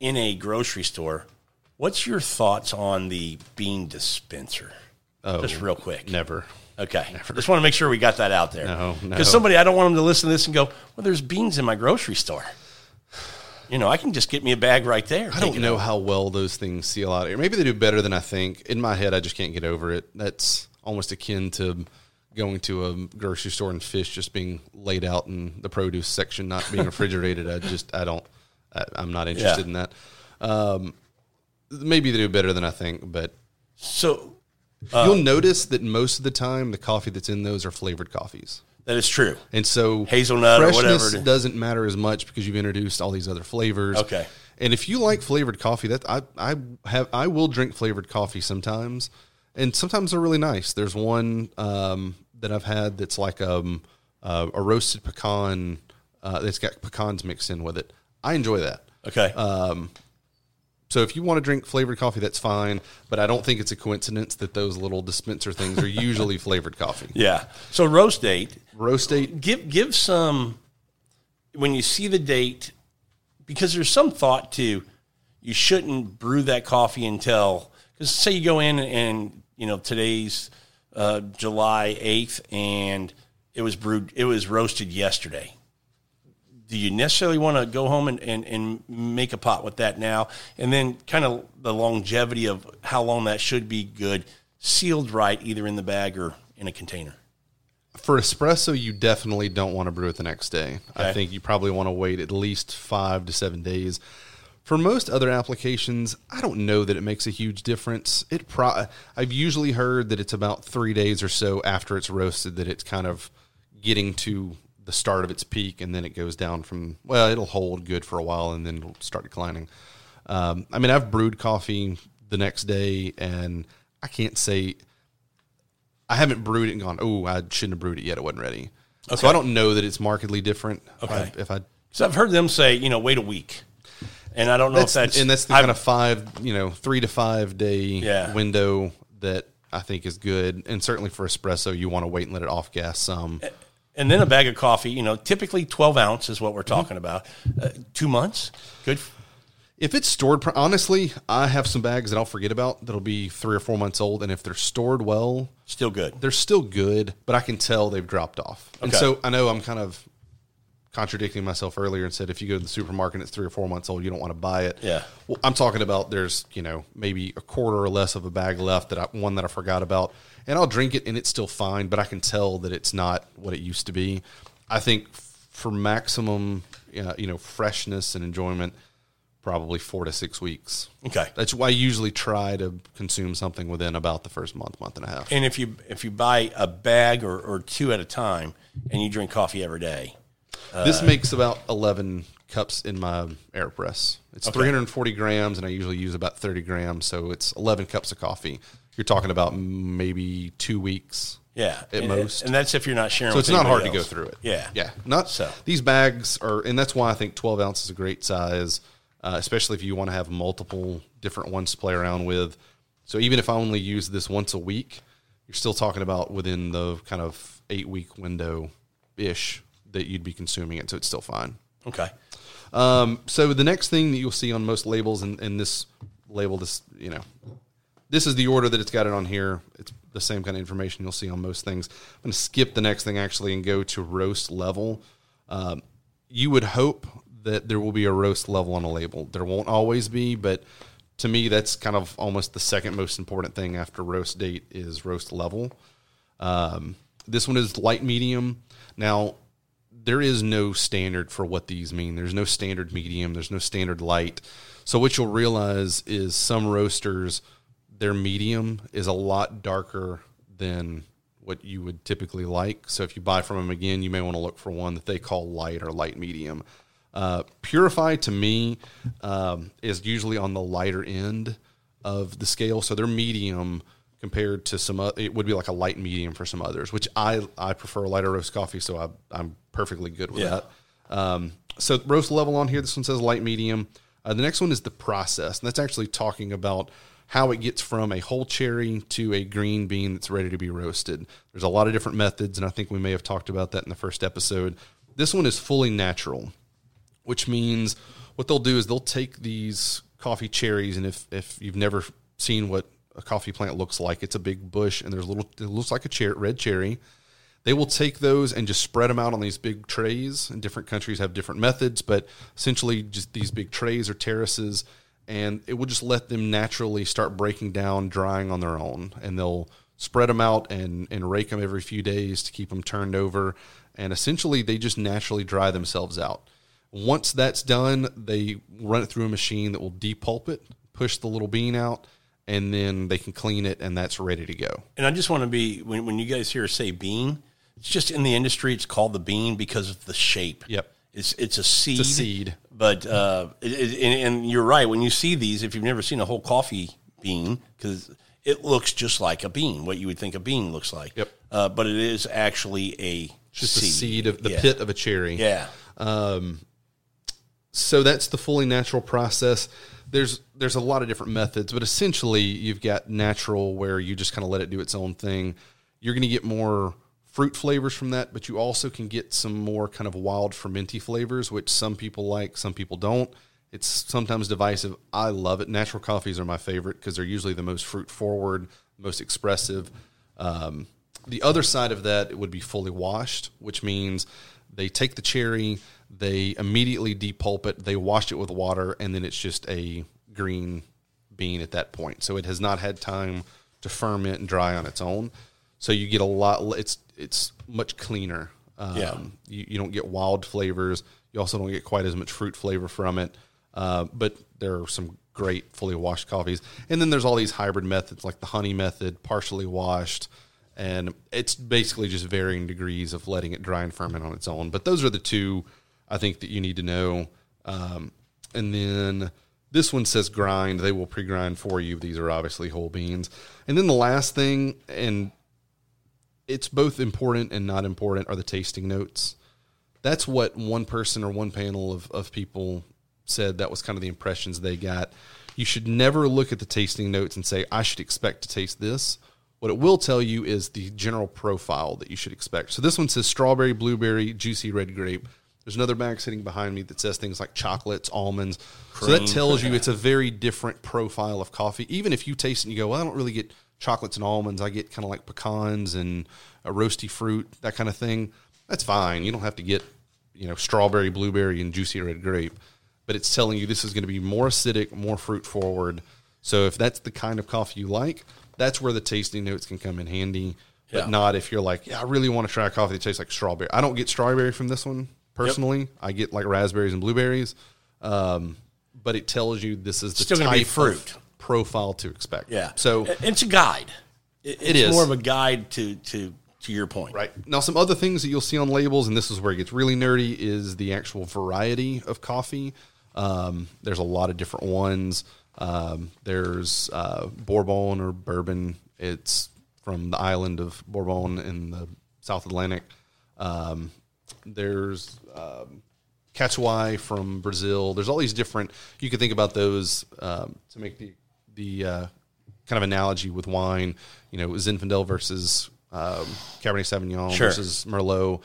in a grocery store, what's your thoughts on the bean dispenser? Oh, just real quick. Never. Okay. Never. Just want to make sure we got that out there. No, no. Because somebody, I don't want them to listen to this and go, well, there's beans in my grocery store. You know, I can just get me a bag right there. I don't know how well those things seal out here. Maybe they do better than I think. In my head, I just can't get over it. That's almost akin to – going to a grocery store and fish just being laid out in the produce section, not being refrigerated. I just, I don't, I, I'm not interested yeah. in that. Um, maybe they do better than I think, but so uh, you'll notice that most of the time the coffee that's in those are flavored coffees. That is true. And so hazelnut or whatever doesn't matter as much because you've introduced all these other flavors. Okay. And if you like flavored coffee, that I, I have, I will drink flavored coffee sometimes. And sometimes they're really nice. There's one, um, that I've had that's like um, uh, a roasted pecan uh, that's got pecans mixed in with it. I enjoy that. Okay. Um, so if you want to drink flavored coffee, that's fine, but I don't think it's a coincidence that those little dispenser things are usually flavored coffee. Yeah. So roast date. Roast date. Give, give some, when you see the date, because there's some thought to you shouldn't brew that coffee until, because say you go in and, and you know, today's, Uh, July eighth, and it was brewed, it was roasted yesterday. Do you necessarily want to go home and, and, and make a pot with that now? And then kind of the longevity of how long that should be good, sealed right, either in the bag or in a container. For espresso, you definitely don't want to brew it the next day. Okay. I think you probably want to wait at least five to seven days. For most other applications, I don't know that it makes a huge difference. It pro- I've usually heard that it's about three days or so after it's roasted that it's kind of getting to the start of its peak, and then it goes down from, well, it'll hold good for a while, and then it'll start declining. Um, I mean, I've brewed coffee the next day, and I can't say – I haven't brewed it and gone, oh, I shouldn't have brewed it yet. It wasn't ready. Okay. So I don't know that it's markedly different. Okay. If I, if I, so I've heard them say, you know, wait a week. And I don't know that's, if that's... And that's the I've, kind of five, you know, three to five day yeah. window that I think is good. And certainly for espresso, you want to wait and let it off gas some. And then a bag of coffee, you know, typically twelve ounce is what we're talking about. Uh, two months, good. If it's stored... Honestly, I have some bags that I'll forget about that'll be three or four months old. And if they're stored well... Still good. They're still good, but I can tell they've dropped off. Okay. And so I know I'm kind of... contradicting myself earlier and said if you go to the supermarket and it's three or four months old, you don't want to buy it. Yeah. Well, I'm talking about there's, you know, maybe a quarter or less of a bag left that I, one that I forgot about, and I'll drink it and it's still fine, but I can tell that it's not what it used to be. I think for maximum, uh, you know, freshness and enjoyment, probably four to six weeks. Okay. That's why I usually try to consume something within about the first month, month and a half. And if you, if you buy a bag or, or two at a time and you drink coffee every day, this makes about eleven cups in my AeroPress. It's okay. three hundred forty grams, and I usually use about thirty grams, so it's eleven cups of coffee. You're talking about maybe two weeks yeah, at and, most. And that's if you're not sharing so with anybody else. So it's not hard else. to go through it. Yeah. Yeah. Not so. These bags are, and that's why I think twelve ounce is a great size, uh, especially if you want to have multiple different ones to play around with. So even if I only use this once a week, you're still talking about within the kind of eight-week window-ish that you'd be consuming it, so it's still fine. Okay. Um, so the next thing that you'll see on most labels, and, and this label, this you know, this is the order that it's got it on here. It's the same kind of information you'll see on most things. I'm going to skip the next thing, actually, and go to roast level. Um, you would hope that there will be a roast level on a label. There won't always be, but to me, that's kind of almost the second most important thing after roast date is roast level. Um, this one is light medium. Now, there is no standard for what these mean. There's no standard medium. There's no standard light. So what you'll realize is some roasters their medium is a lot darker than what you would typically like. So if you buy from them again, you may want to look for one that they call light or light medium. Uh, Purify to me um, is usually on the lighter end of the scale. So they're medium compared to some, it would be like a light medium for some others, which I, I prefer lighter roast coffee. So I, I'm perfectly good with yeah. that. Um, so roast level on here, this one says light medium. Uh, the next one is the process. And that's actually talking about how it gets from a whole cherry to a green bean that's ready to be roasted. There's a lot of different methods. And I think we may have talked about that in the first episode. This one is fully natural, which means what they'll do is they'll take these coffee cherries, and if, if you've never seen what a coffee plant looks like, it's a big bush, and there's little, it looks like a cher- red cherry. They will take those and just spread them out on these big trays, and different countries have different methods, but essentially just these big trays or terraces, and it will just let them naturally start breaking down, drying on their own, and they'll spread them out and, and rake them every few days to keep them turned over, and essentially they just naturally dry themselves out. Once that's done, they run it through a machine that will depulp it, push the little bean out, and then they can clean it, and that's ready to go. And I just want to be, when, when you guys hear say bean, it's just in the industry, it's called the bean because of the shape. Yep. It's it's a seed. It's a seed. But, uh, it, it, and, and you're right, when you see these, if you've never seen a whole coffee bean, because it looks just like a bean, what you would think a bean looks like. Yep. Uh, but it is actually a just seed. Just a seed, of the yeah. pit of a cherry. Yeah. Um. So that's the fully natural process. There's there's a lot of different methods, but essentially you've got natural where you just kind of let it do its own thing. You're going to get more fruit flavors from that, but you also can get some more kind of wild fermenty flavors, which some people like, some people don't. It's sometimes divisive. I love it. Natural coffees are my favorite because they're usually the most fruit forward, most expressive. Um, the other side of that, it would be fully washed, which means they take the cherry, they immediately depulp it, they wash it with water, and then it's just a green bean at that point. So it has not had time to ferment and dry on its own. So you get a lot, it's it's much cleaner. Um, yeah. you, you don't get wild flavors. You also don't get quite as much fruit flavor from it. Uh, but there are some great fully washed coffees. And then there's all these hybrid methods like the honey method, partially washed. And it's basically just varying degrees of letting it dry and ferment on its own. But those are the two I think that you need to know. Um, and then this one says grind. They will pre-grind for you. These are obviously whole beans. And then the last thing, and it's both important and not important, are the tasting notes. That's what one person or one panel of, of people said. That was kind of the impressions they got. You should never look at the tasting notes and say, I should expect to taste this. What it will tell you is the general profile that you should expect. So this one says strawberry, blueberry, juicy red grape. There's another bag sitting behind me that says things like chocolates, almonds. Cream. So that tells you it's a very different profile of coffee. Even if you taste it and you go, well, I don't really get chocolates and almonds. I get kind of like pecans and a roasty fruit, that kind of thing. That's fine. You don't have to get, you know, strawberry, blueberry, and juicy red grape. But it's telling you this is going to be more acidic, more fruit forward. So if that's the kind of coffee you like, that's where the tasting notes can come in handy, but yeah. not if you're like, yeah, I really want to try a coffee that tastes like strawberry. I don't get strawberry from this one personally. Yep. I get like raspberries and blueberries, um, but it tells you this is the Still type be fruit. Of profile to expect. Yeah. So it's a guide. It, it's it is. more of a guide to, to, to your point. Right. Now, some other things that you'll see on labels, and this is where it gets really nerdy, is the actual variety of coffee. Um, there's a lot of different ones. Um, there's, uh, Bourbon or bourbon. It's from the island of Bourbon in the South Atlantic. Um, there's, um, Cachuai from Brazil. There's all these different, you can think about those, um, to make the, the, uh, kind of analogy with wine, you know, Zinfandel versus, um, Cabernet Sauvignon sure. versus Merlot.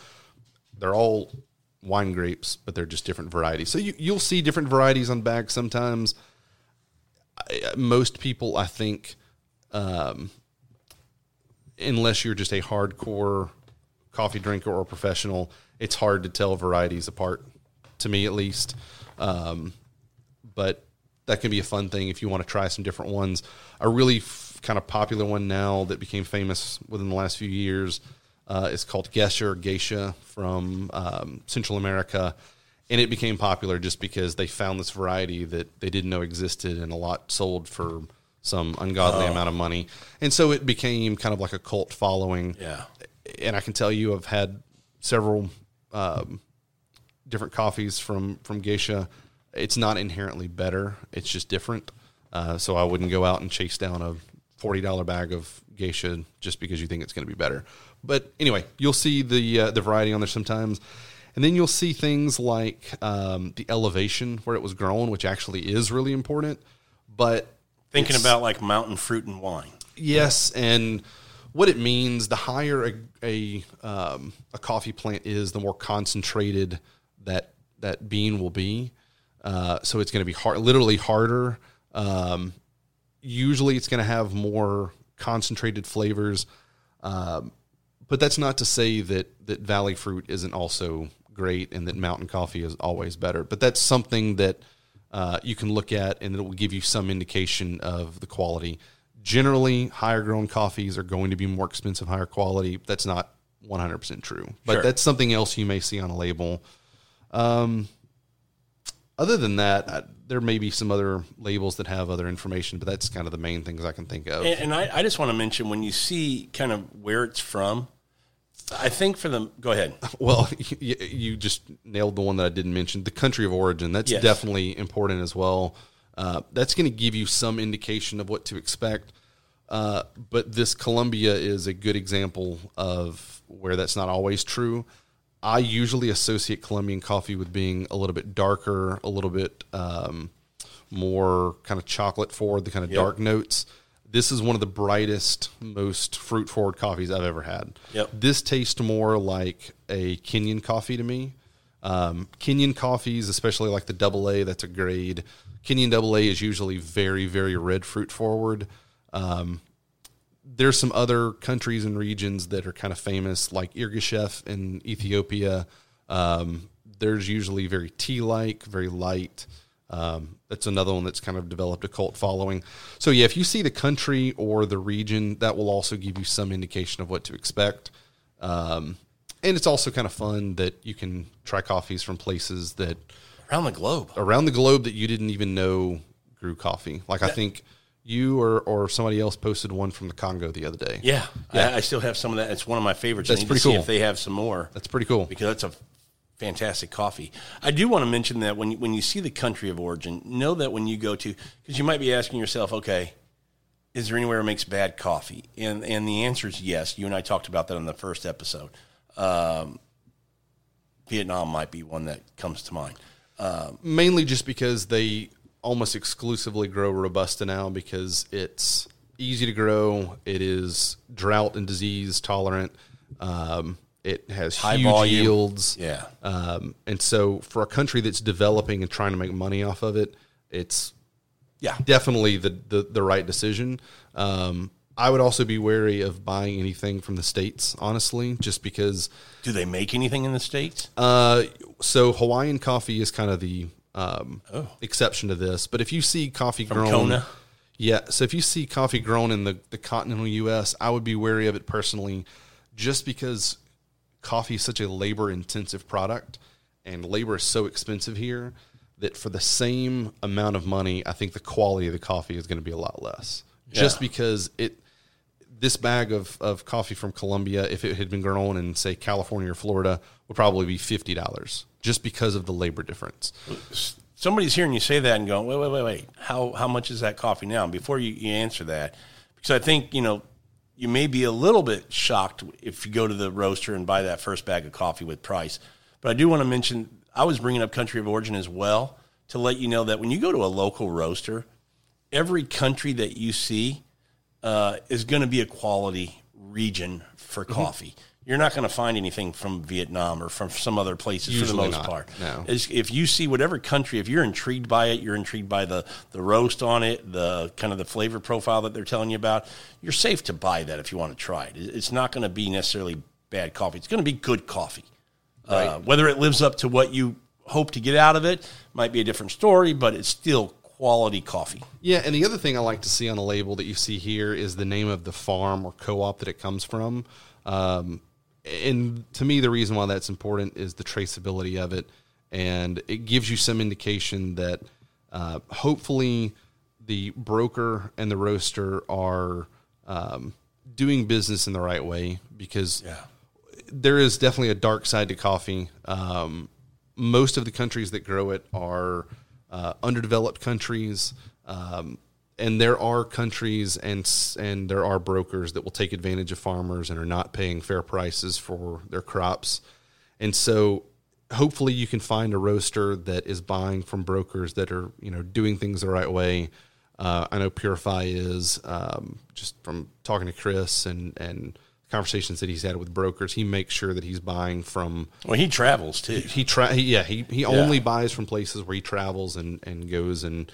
They're all wine grapes, but they're just different varieties. So you, you'll see different varieties on bags sometimes. Most people, I think, um, unless you're just a hardcore coffee drinker or professional, it's hard to tell varieties apart, to me at least. Um, but that can be a fun thing if you want to try some different ones. A really f- kind of popular one now that became famous within the last few years uh, is called Gesher, Geisha from um, Central America. And it became popular just because they found this variety that they didn't know existed, and a lot sold for some ungodly oh. amount of money. And so it became kind of like a cult following. Yeah. And I can tell you I've had several um, different coffees from, from Geisha. It's not inherently better. It's just different. Uh, so I wouldn't go out and chase down a forty dollar bag of Geisha just because you think it's going to be better. But anyway, you'll see the uh, the variety on there sometimes. And then you'll see things like um, the elevation where it was grown, which actually is really important. But thinking about like mountain fruit and wine. Yes, yeah. And what it means, the higher a a, um, a coffee plant is, the more concentrated that that bean will be. Uh, so it's going to be hard, literally harder. Um, usually it's going to have more concentrated flavors. Um, but that's not to say that, that valley fruit isn't also great and that mountain coffee is always better. But that's something that uh, you can look at and it will give you some indication of the quality. Generally, higher grown coffees are going to be more expensive, higher quality. That's not one hundred percent true. But sure. That's something else you may see on a label. Um, other than that, I, there may be some other labels that have other information, but that's kind of the main things I can think of. And, and I, I just want to mention, when you see kind of where it's from, I think for them, go ahead. Well, you, you just nailed the one that I didn't mention, the country of origin. That's yes. definitely important as well. Uh, that's going to give you some indication of what to expect. Uh, but this Colombia is a good example of where that's not always true. I usually associate Colombian coffee with being a little bit darker, a little bit um, more kind of chocolate forward, the kind of yep. dark notes. This is one of the brightest, most fruit forward coffees I've ever had. Yep. This tastes more like a Kenyan coffee to me. Um, Kenyan coffees, especially like the double A, that's a grade. Kenyan double A is usually very, very red fruit forward. Um, There's some other countries and regions that are kind of famous, like Irgacheffe in Ethiopia. Um, there's usually very tea-like, very light. Um, that's another one that's kind of developed a cult following. So, yeah, if you see the country or the region, that will also give you some indication of what to expect. Um, and it's also kind of fun that you can try coffees from places that... Around the globe. Around the globe that you didn't even know grew coffee. Like, that- I think... You or, or somebody else posted one from the Congo the other day. Yeah, yeah. I, I still have some of that. It's one of my favorites. That's I need pretty to see cool. If they have some more, that's pretty cool because that's a fantastic coffee. I do want to mention that when you, when you see the country of origin, know that when you go to, because you might be asking yourself, okay, is there anywhere that makes bad coffee? And and the answer is yes. You and I talked about that on the first episode. Um, Vietnam might be one that comes to mind, um, mainly just because they. Almost exclusively grow Robusta now because it's easy to grow. It is drought and disease tolerant. Um, it has high huge volume. Yields. Yeah. Um, and so for a country that's developing and trying to make money off of it, it's yeah, definitely the, the, the right decision. Um, I would also be wary of buying anything from the States, honestly, just because. Do they make anything in the States? Uh, so Hawaiian coffee is kind of the, Um, oh. exception to this, but if you see coffee From grown, Kona. yeah. So if you see coffee grown in the, the continental U S, I would be wary of it personally, just because coffee is such a labor intensive product and labor is so expensive here that for the same amount of money, I think the quality of the coffee is going to be a lot less yeah. just because it, this bag of, of coffee from Colombia, if it had been grown in, say, California or Florida, would probably be fifty dollars just because of the labor difference. Somebody's hearing you say that and going, wait, wait, wait, wait. How how much is that coffee now? And before you, you answer that, because I think, you know, you may be a little bit shocked if you go to the roaster and buy that first bag of coffee with price. But I do want to mention, I was bringing up country of origin as well to let you know that when you go to a local roaster, every country that you see Uh, is going to be a quality region for coffee. Mm-hmm. You're not going to find anything from Vietnam or from some other places Usually for the most not. part. No. It's, if you see whatever country, if you're intrigued by it, you're intrigued by the, the roast on it, the kind of the flavor profile that they're telling you about, you're safe to buy that if you want to try it. It's not going to be necessarily bad coffee. It's going to be good coffee. Right. Uh, whether it lives up to what you hope to get out of it might be a different story, but it's still quality coffee. Yeah, and the other thing I like to see on a label that you see here is the name of the farm or co-op that it comes from. Um, and to me, the reason why that's important is the traceability of it, and it gives you some indication that uh, hopefully the broker and the roaster are um, doing business in the right way, because yeah. there is definitely a dark side to coffee. Um, most of the countries that grow it are uh, underdeveloped countries, um, and there are countries and and there are brokers that will take advantage of farmers and are not paying fair prices for their crops. And so hopefully you can find a roaster that is buying from brokers that are, you know, doing things the right way. Uh, I know Purify is, um, just from talking to Chris and, and conversations that he's had with brokers, he makes sure that he's buying from, well, he travels too. He, he tra- he, yeah, he, he yeah. only buys from places where he travels and, and goes and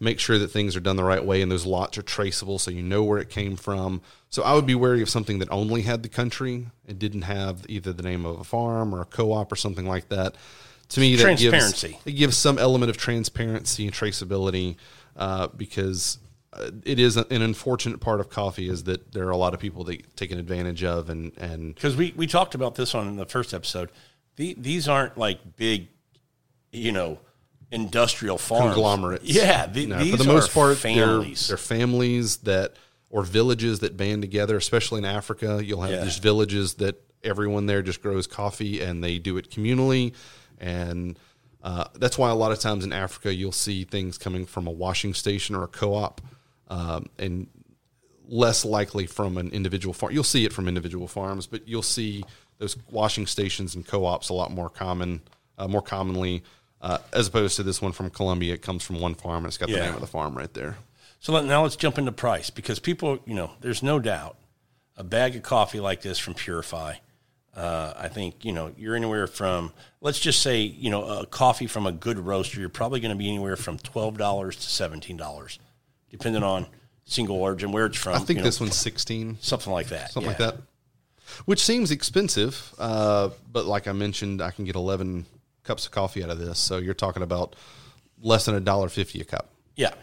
make sure that things are done the right way. And those lots are traceable, so you know where it came from. So I would be wary of something that only had the country and didn't have either the name of a farm or a co-op or something like that. To me, that gives, it gives some element of transparency and traceability, uh, because it is an unfortunate part of coffee is that there are a lot of people that take an advantage of. And, and cause we, we talked about this on the first episode. The, these aren't like big, you know, industrial farms. Conglomerates. Yeah. The, no, these for the most part, families. They're, they're families that, or villages that band together, especially in Africa. You'll have yeah. these villages that everyone there just grows coffee and they do it communally. And uh, that's why a lot of times in Africa, you'll see things coming from a washing station or a co-op, um, and less likely from an individual farm. You'll see it from individual farms, but you'll see those washing stations and co-ops a lot more common, uh, more commonly, Uh, as opposed to this one from Colombia. It comes from one farm, and it's got yeah. the name of the farm right there. So let, now let's jump into price, because people, you know, there's no doubt a bag of coffee like this from Purify, uh, I think, you know, you're anywhere from, let's just say, you know, a coffee from a good roaster, you're probably going to be anywhere from twelve dollars to seventeen dollars, depending on single origin, where it's from. I think you this know, one's sixteen dollars. Something like that. Something yeah. like that. Which seems expensive, uh, but like I mentioned, I can get eleven cups of coffee out of this, so you're talking about less than a dollar fifty a cup. Yeah,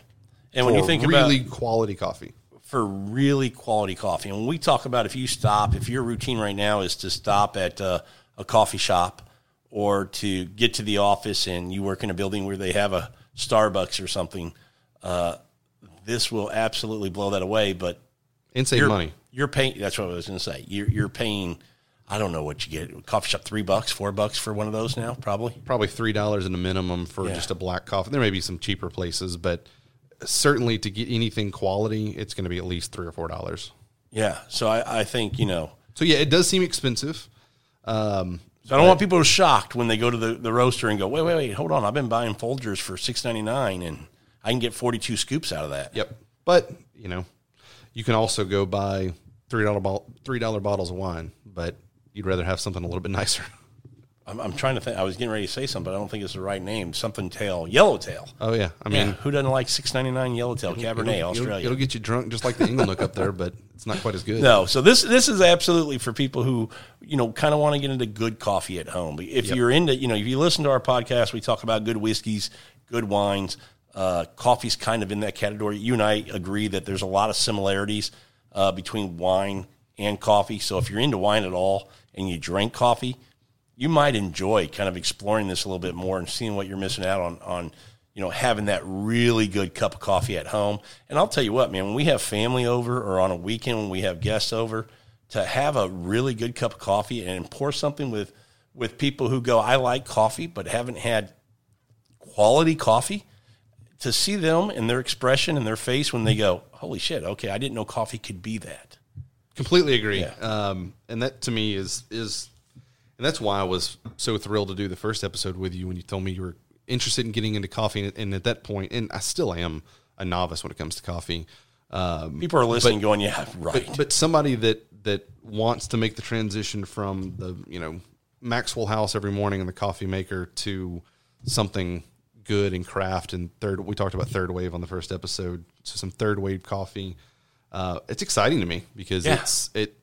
and when you think really about really quality coffee, for really quality coffee, and when we talk about if you stop, if your routine right now is to stop at uh, a coffee shop or to get to the office, and you work in a building where they have a Starbucks or something, uh, this will absolutely blow that away. But and save you're, money. You're paying. That's what I was going to say. You're, you're paying. I don't know what you get. Coffee shop, three bucks, four bucks for one of those now, probably. Probably three dollars in a minimum for yeah. just a black coffee. There may be some cheaper places, but certainly to get anything quality, it's going to be at least three or four dollars. Yeah, so I, I think you know. So yeah, it does seem expensive. Um, so I don't want people shocked when they go to the, the roaster and go, wait, wait, wait, hold on, I've been buying Folgers for six ninety-nine, and I can get forty two scoops out of that. Yep, but you know, you can also go buy three dollar bo- three dollar bottles of wine, but you'd rather have something a little bit nicer. I'm, I'm trying to think. I was getting ready to say something, but I don't think it's the right name. Something tail. Yellowtail. Oh, yeah. I mean, yeah. Who doesn't like six ninety-nine Yellowtail, it'll, Cabernet, it'll, Australia? It'll, it'll get you drunk just like the England look up there, but it's not quite as good. No. So this this is absolutely for people who, you know, kind of want to get into good coffee at home. If yep. you're into, you know, if you listen to our podcast, we talk about good whiskeys, good wines. Uh, coffee's kind of in that category. You and I agree that there's a lot of similarities uh, between wine and coffee. So if you're into wine at all, and you drink coffee, you might enjoy kind of exploring this a little bit more and seeing what you're missing out on, on, you know, having that really good cup of coffee at home. And I'll tell you what, man, when we have family over or on a weekend when we have guests over, to have a really good cup of coffee and pour something with, with people who go, I like coffee, but haven't had quality coffee, to see them and their expression and their face when they go, holy shit, okay, I didn't know coffee could be that. Completely agree. Yeah. Um, and that to me is, is, and that's why I was so thrilled to do the first episode with you when you told me you were interested in getting into coffee. And, and at that point, and I still am a novice when it comes to coffee. Um, People are listening but, going, yeah, right. But, but somebody that, that wants to make the transition from the, you know, Maxwell House every morning and the coffee maker to something good and craft and third, we talked about third wave on the first episode. So some third wave coffee. Uh, it's exciting to me because yeah. it's it.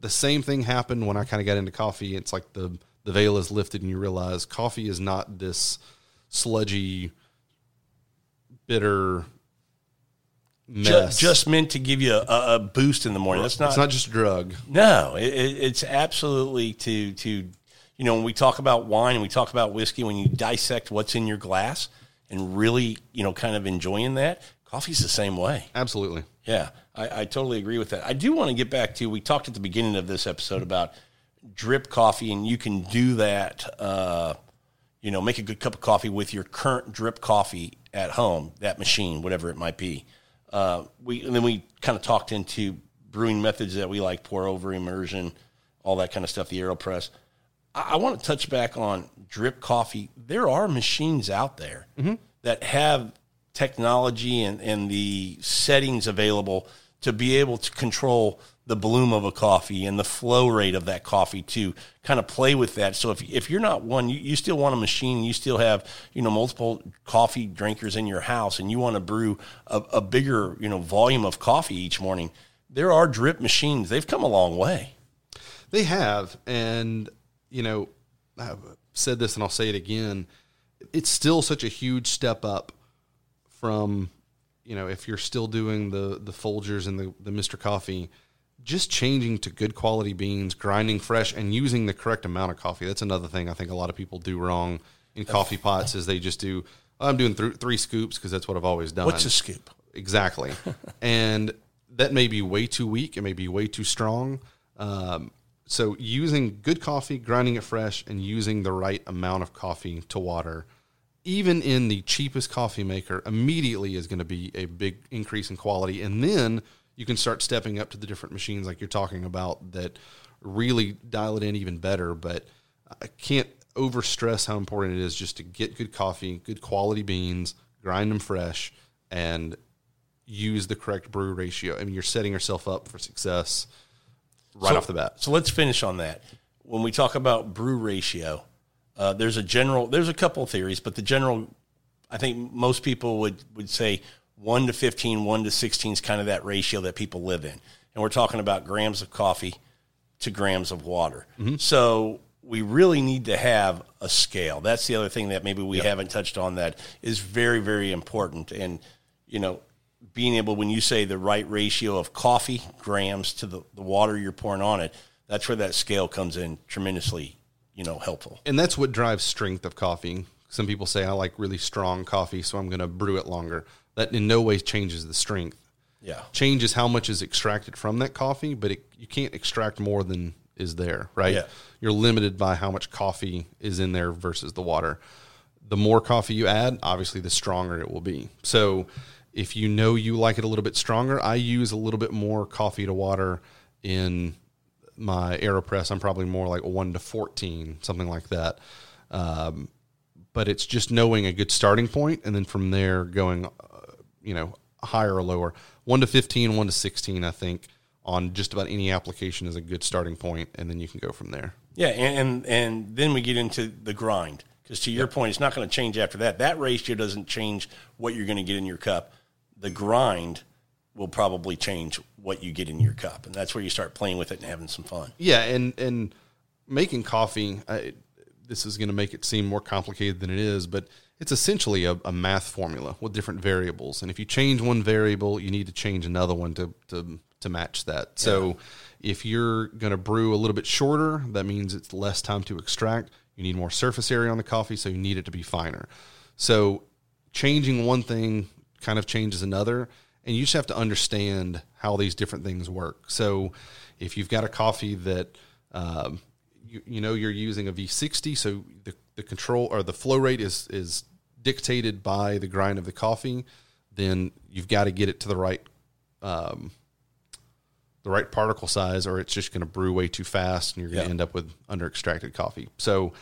The same thing happened when I kind of got into coffee. It's like the the veil is lifted and you realize coffee is not this sludgy, bitter mess. Just, just meant to give you a, a boost in the morning. That's not. It's not just a drug. No, it, it's absolutely to to you know when we talk about wine and we talk about whiskey, when you dissect what's in your glass and really you know kind of enjoying that. Coffee's the same way. Absolutely. Yeah, I, I totally agree with that. I do want to get back to, we talked at the beginning of this episode about drip coffee, and you can do that, uh, you know, make a good cup of coffee with your current drip coffee at home, that machine, whatever it might be. Uh, we and then we kind of talked into brewing methods that we like, pour over, immersion, all that kind of stuff, the AeroPress. I, I want to touch back on drip coffee. There are machines out there mm-hmm. that have technology and, and the settings available to be able to control the bloom of a coffee and the flow rate of that coffee to kind of play with that. So if if you're not one, you, you still want a machine, you still have, you know, multiple coffee drinkers in your house, and you want to brew a, a bigger, you know, volume of coffee each morning, there are drip machines. They've come a long way. They have. And, you know, I've said this and I'll say it again. It's still such a huge step up from, you know, if you're still doing the the Folgers and the, the Mister Coffee, just changing to good quality beans, grinding fresh, and using the correct amount of coffee. That's another thing I think a lot of people do wrong in coffee pots is they just do, oh, I'm doing th- three scoops because that's what I've always done. What's a scoop? Exactly. And that may be way too weak. It may be way too strong. Um, so using good coffee, grinding it fresh, and using the right amount of coffee to water, even in the cheapest coffee maker, immediately is going to be a big increase in quality. And then you can start stepping up to the different machines like you're talking about that really dial it in even better. But I can't overstress how important it is just to get good coffee, good quality beans, grind them fresh, and use the correct brew ratio. I mean, you're setting yourself up for success right so, off the bat. So let's finish on that. When we talk about brew ratio, Uh, there's a general, there's a couple of theories, but the general, I think most people would, would say one to fifteen, one to sixteen is kind of that ratio that people live in. And we're talking about grams of coffee to grams of water. Mm-hmm. So we really need to have a scale. That's the other thing that maybe we yep. haven't touched on that is very, very important. And, you know, being able, when you say the right ratio of coffee grams to the, the water you're pouring on it, that's where that scale comes in tremendously, you know, helpful. And that's what drives strength of coffee. Some people say, I like really strong coffee, so I'm going to brew it longer. That in no way changes the strength. Yeah. Changes how much is extracted from that coffee, but it, you can't extract more than is there, right? Yeah. You're limited by how much coffee is in there versus the water. The more coffee you add, obviously the stronger it will be. So if you know you like it a little bit stronger, I use a little bit more coffee to water in my AeroPress. I'm probably more like one to fourteen, something like that. Um, but it's just knowing a good starting point, and then from there going, uh, you know, higher or lower. one to fifteen, one to sixteen, I think, on just about any application is a good starting point, and then you can go from there. Yeah, and and, and then we get into the grind, because to your yep. point, it's not going to change after that. That ratio doesn't change what you're going to get in your cup. The grind will probably change what you get in your cup. And that's where you start playing with it and having some fun. Yeah. And, and making coffee, I, this is going to make it seem more complicated than it is, but it's essentially a, a math formula with different variables. And if you change one variable, you need to change another one to, to, to match that. Yeah. So if you're going to brew a little bit shorter, that means it's less time to extract. You need more surface area on the coffee, so you need it to be finer. So changing one thing kind of changes another. And you just have to understand how these different things work. So if you've got a coffee that, um, you, you know, you're using a V sixty, so the, the control or the flow rate is, is dictated by the grind of the coffee, then you've got to get it to the right, um, the right particle size, or it's just going to brew way too fast and you're going to yeah. end up with under-extracted coffee. So,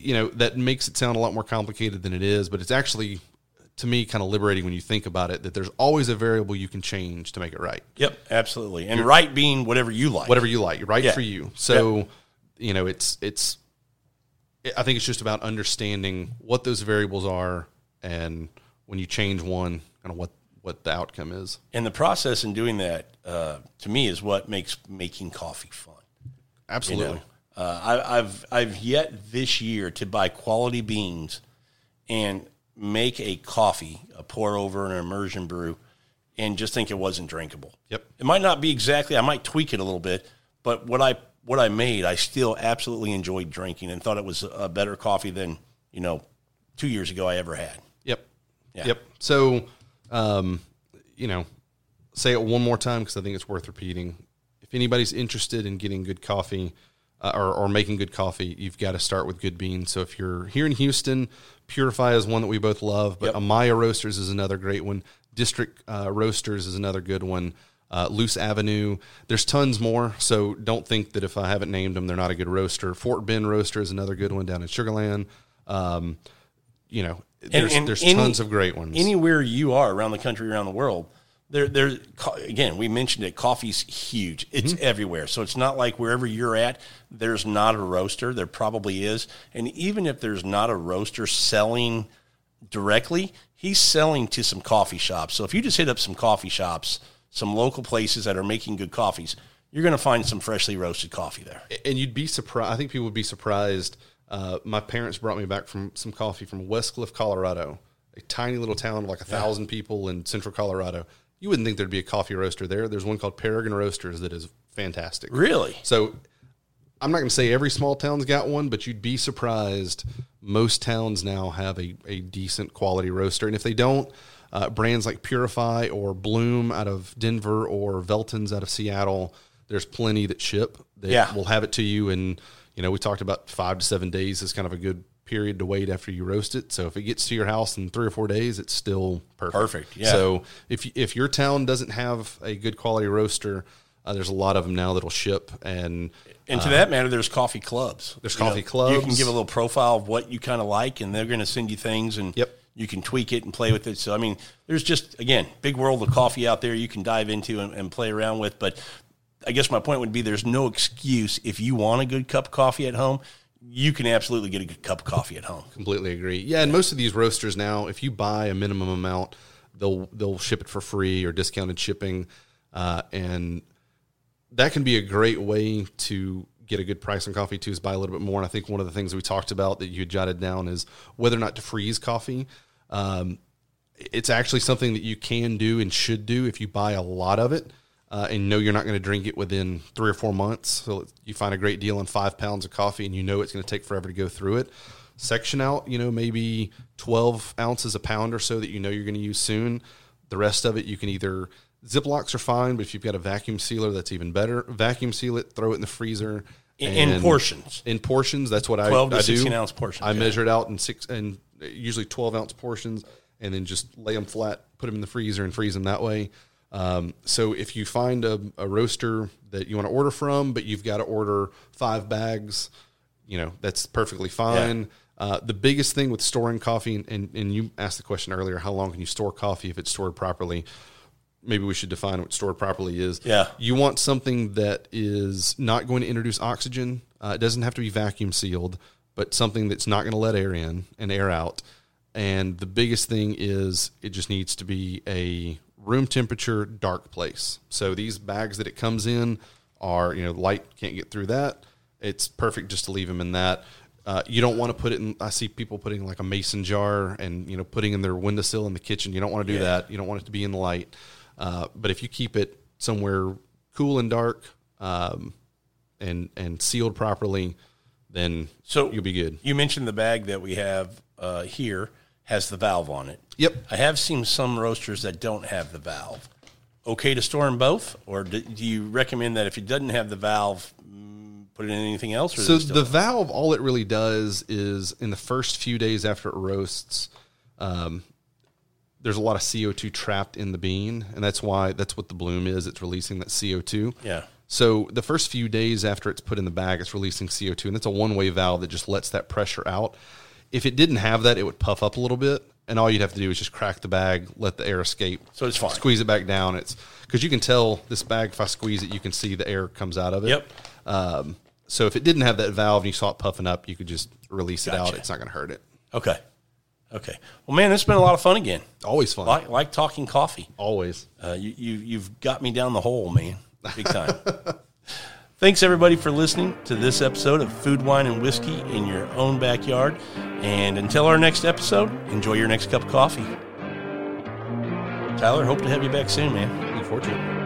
you know, that makes it sound a lot more complicated than it is, but it's actually, to me, kind of liberating when you think about it, that there's always a variable you can change to make it right. Yep, absolutely. And You're, right being whatever you like. Whatever you like, right yeah. for you. So, yep. you know, it's, it's, I think it's just about understanding what those variables are, and when you change one, kind of what, what the outcome is. And the process in doing that, uh, to me, is what makes making coffee fun. Absolutely. You know? uh, I, I've, I've yet this year to buy quality beans and make a coffee, a pour over, an immersion brew, and just think it wasn't drinkable. Yep. It might not be exactly, I might tweak it a little bit, but what I what I made, I still absolutely enjoyed drinking and thought it was a better coffee than, you know, two years ago I ever had. Yep. Yeah. Yep. So Um, you know, say it one more time because I think it's worth repeating. If anybody's interested in getting good coffee uh, or, or making good coffee, you've got to start with good beans. So if you're here in Houston, Purify is one that we both love, but yep. Amaya Roasters is another great one. District uh, Roasters is another good one. Uh, Loose Avenue. There's tons more, so don't think that if I haven't named them, they're not a good roaster. Fort Bend Roaster is another good one down in Sugar Land. Um, you know, there's, and, and there's any, tons of great ones. Anywhere you are around the country, around the world, there, there's, again, we mentioned it, coffee's huge. It's mm-hmm. everywhere. So it's not like wherever you're at, there's not a roaster. There probably is. And even if there's not a roaster selling directly, he's selling to some coffee shops. So if you just hit up some coffee shops, some local places that are making good coffees, you're going to find some freshly roasted coffee there. And you'd be surprised. I think people would be surprised. Uh, my parents brought me back from some coffee from Westcliff, Colorado, a tiny little town of like a thousand yeah. people in central Colorado. You wouldn't think there'd be a coffee roaster there. There's one called Paragon Roasters that is fantastic. Really? So I'm not going to say every small town's got one, but you'd be surprised. Most towns now have a, a decent quality roaster. And if they don't, Uh, brands like Purify or Bloom out of Denver or Veltons out of Seattle, there's plenty that ship. They yeah. will have it to you. And, you know, we talked about five to seven days is kind of a good period to wait after you roast it. So if it gets to your house in three or four days, it's still perfect. Perfect. Yeah. So if, if your town doesn't have a good quality roaster, Uh, there's a lot of them now that'll ship, and and to uh, that matter, there's coffee clubs. There's you coffee know, clubs. You can give a little profile of what you kind of like, and they're going to send you things, and yep. you can tweak it and play with it. So, I mean, there's just, again, big world of coffee out there you can dive into and, and play around with. But I guess my point would be there's no excuse. If you want a good cup of coffee at home, you can absolutely get a good cup of coffee at home. Completely agree. Yeah, and yeah. most of these roasters now, if you buy a minimum amount, they'll they'll ship it for free or discounted shipping, uh, and that can be a great way to get a good price on coffee too, is buy a little bit more. And I think one of the things we talked about that you jotted down is whether or not to freeze coffee. Um, it's actually something that you can do and should do if you buy a lot of it uh, and know you're not going to drink it within three or four months. So you find a great deal on five pounds of coffee and you know it's going to take forever to go through it. Section out, you know, maybe twelve ounces a pound or so that you know you're going to use soon. The rest of it you can either – Ziplocs are fine, but if you've got a vacuum sealer, that's even better. Vacuum seal it, throw it in the freezer. In, in portions. In portions. That's what I, I do. twelve to sixteen ounce portions. I yeah. measure it out in six, and usually twelve ounce portions, and then just lay them flat, put them in the freezer, and freeze them that way. Um, so if you find a, a roaster that you want to order from, but you've got to order five bags, you know, that's perfectly fine. Yeah. Uh, the biggest thing with storing coffee, and, and, and you asked the question earlier, how long can you store coffee if it's stored properly? Maybe we should define what stored properly is. Yeah. You want something that is not going to introduce oxygen. Uh, it doesn't have to be vacuum sealed, but something that's not going to let air in and air out. And the biggest thing is it just needs to be a room temperature, dark place. So these bags that it comes in are, you know, light can't get through that. It's perfect just to leave them in that. Uh, you don't want to put it in, I see people putting like a mason jar and, you know, putting in their windowsill in the kitchen. You don't want to do yeah. that. You don't want it to be in the light. Uh, but if you keep it somewhere cool and dark um, and and sealed properly, then so you'll be good. You mentioned the bag that we have uh, here has the valve on it. Yep. I have seen some roasters that don't have the valve. Okay to store them both? Or do, do you recommend that if it doesn't have the valve, put it in anything else? Or so the on? valve, all it really does is in the first few days after it roasts, um, there's a lot of C O two trapped in the bean, and that's why that's what the bloom is. It's releasing that C O two. Yeah. So the first few days after it's put in the bag, it's releasing C O two, and that's a one-way valve that just lets that pressure out. If it didn't have that, it would puff up a little bit, and all you'd have to do is just crack the bag, let the air escape. So it's fine. Squeeze it back down. It's because you can tell this bag, if I squeeze it, you can see the air comes out of it. Yep. Um, so if it didn't have that valve and you saw it puffing up, you could just release gotcha. it out. It's not going to hurt it. Okay. Okay. Well, man, it's been a lot of fun again. Always fun. Like, like talking coffee. Always. Uh, you, you, you've got me down the hole, man. Big time. Thanks, everybody, for listening to this episode of Food, Wine, and Whiskey in Your Own Backyard. And until our next episode, enjoy your next cup of coffee. Tyler, hope to have you back soon, man. Looking forward to it.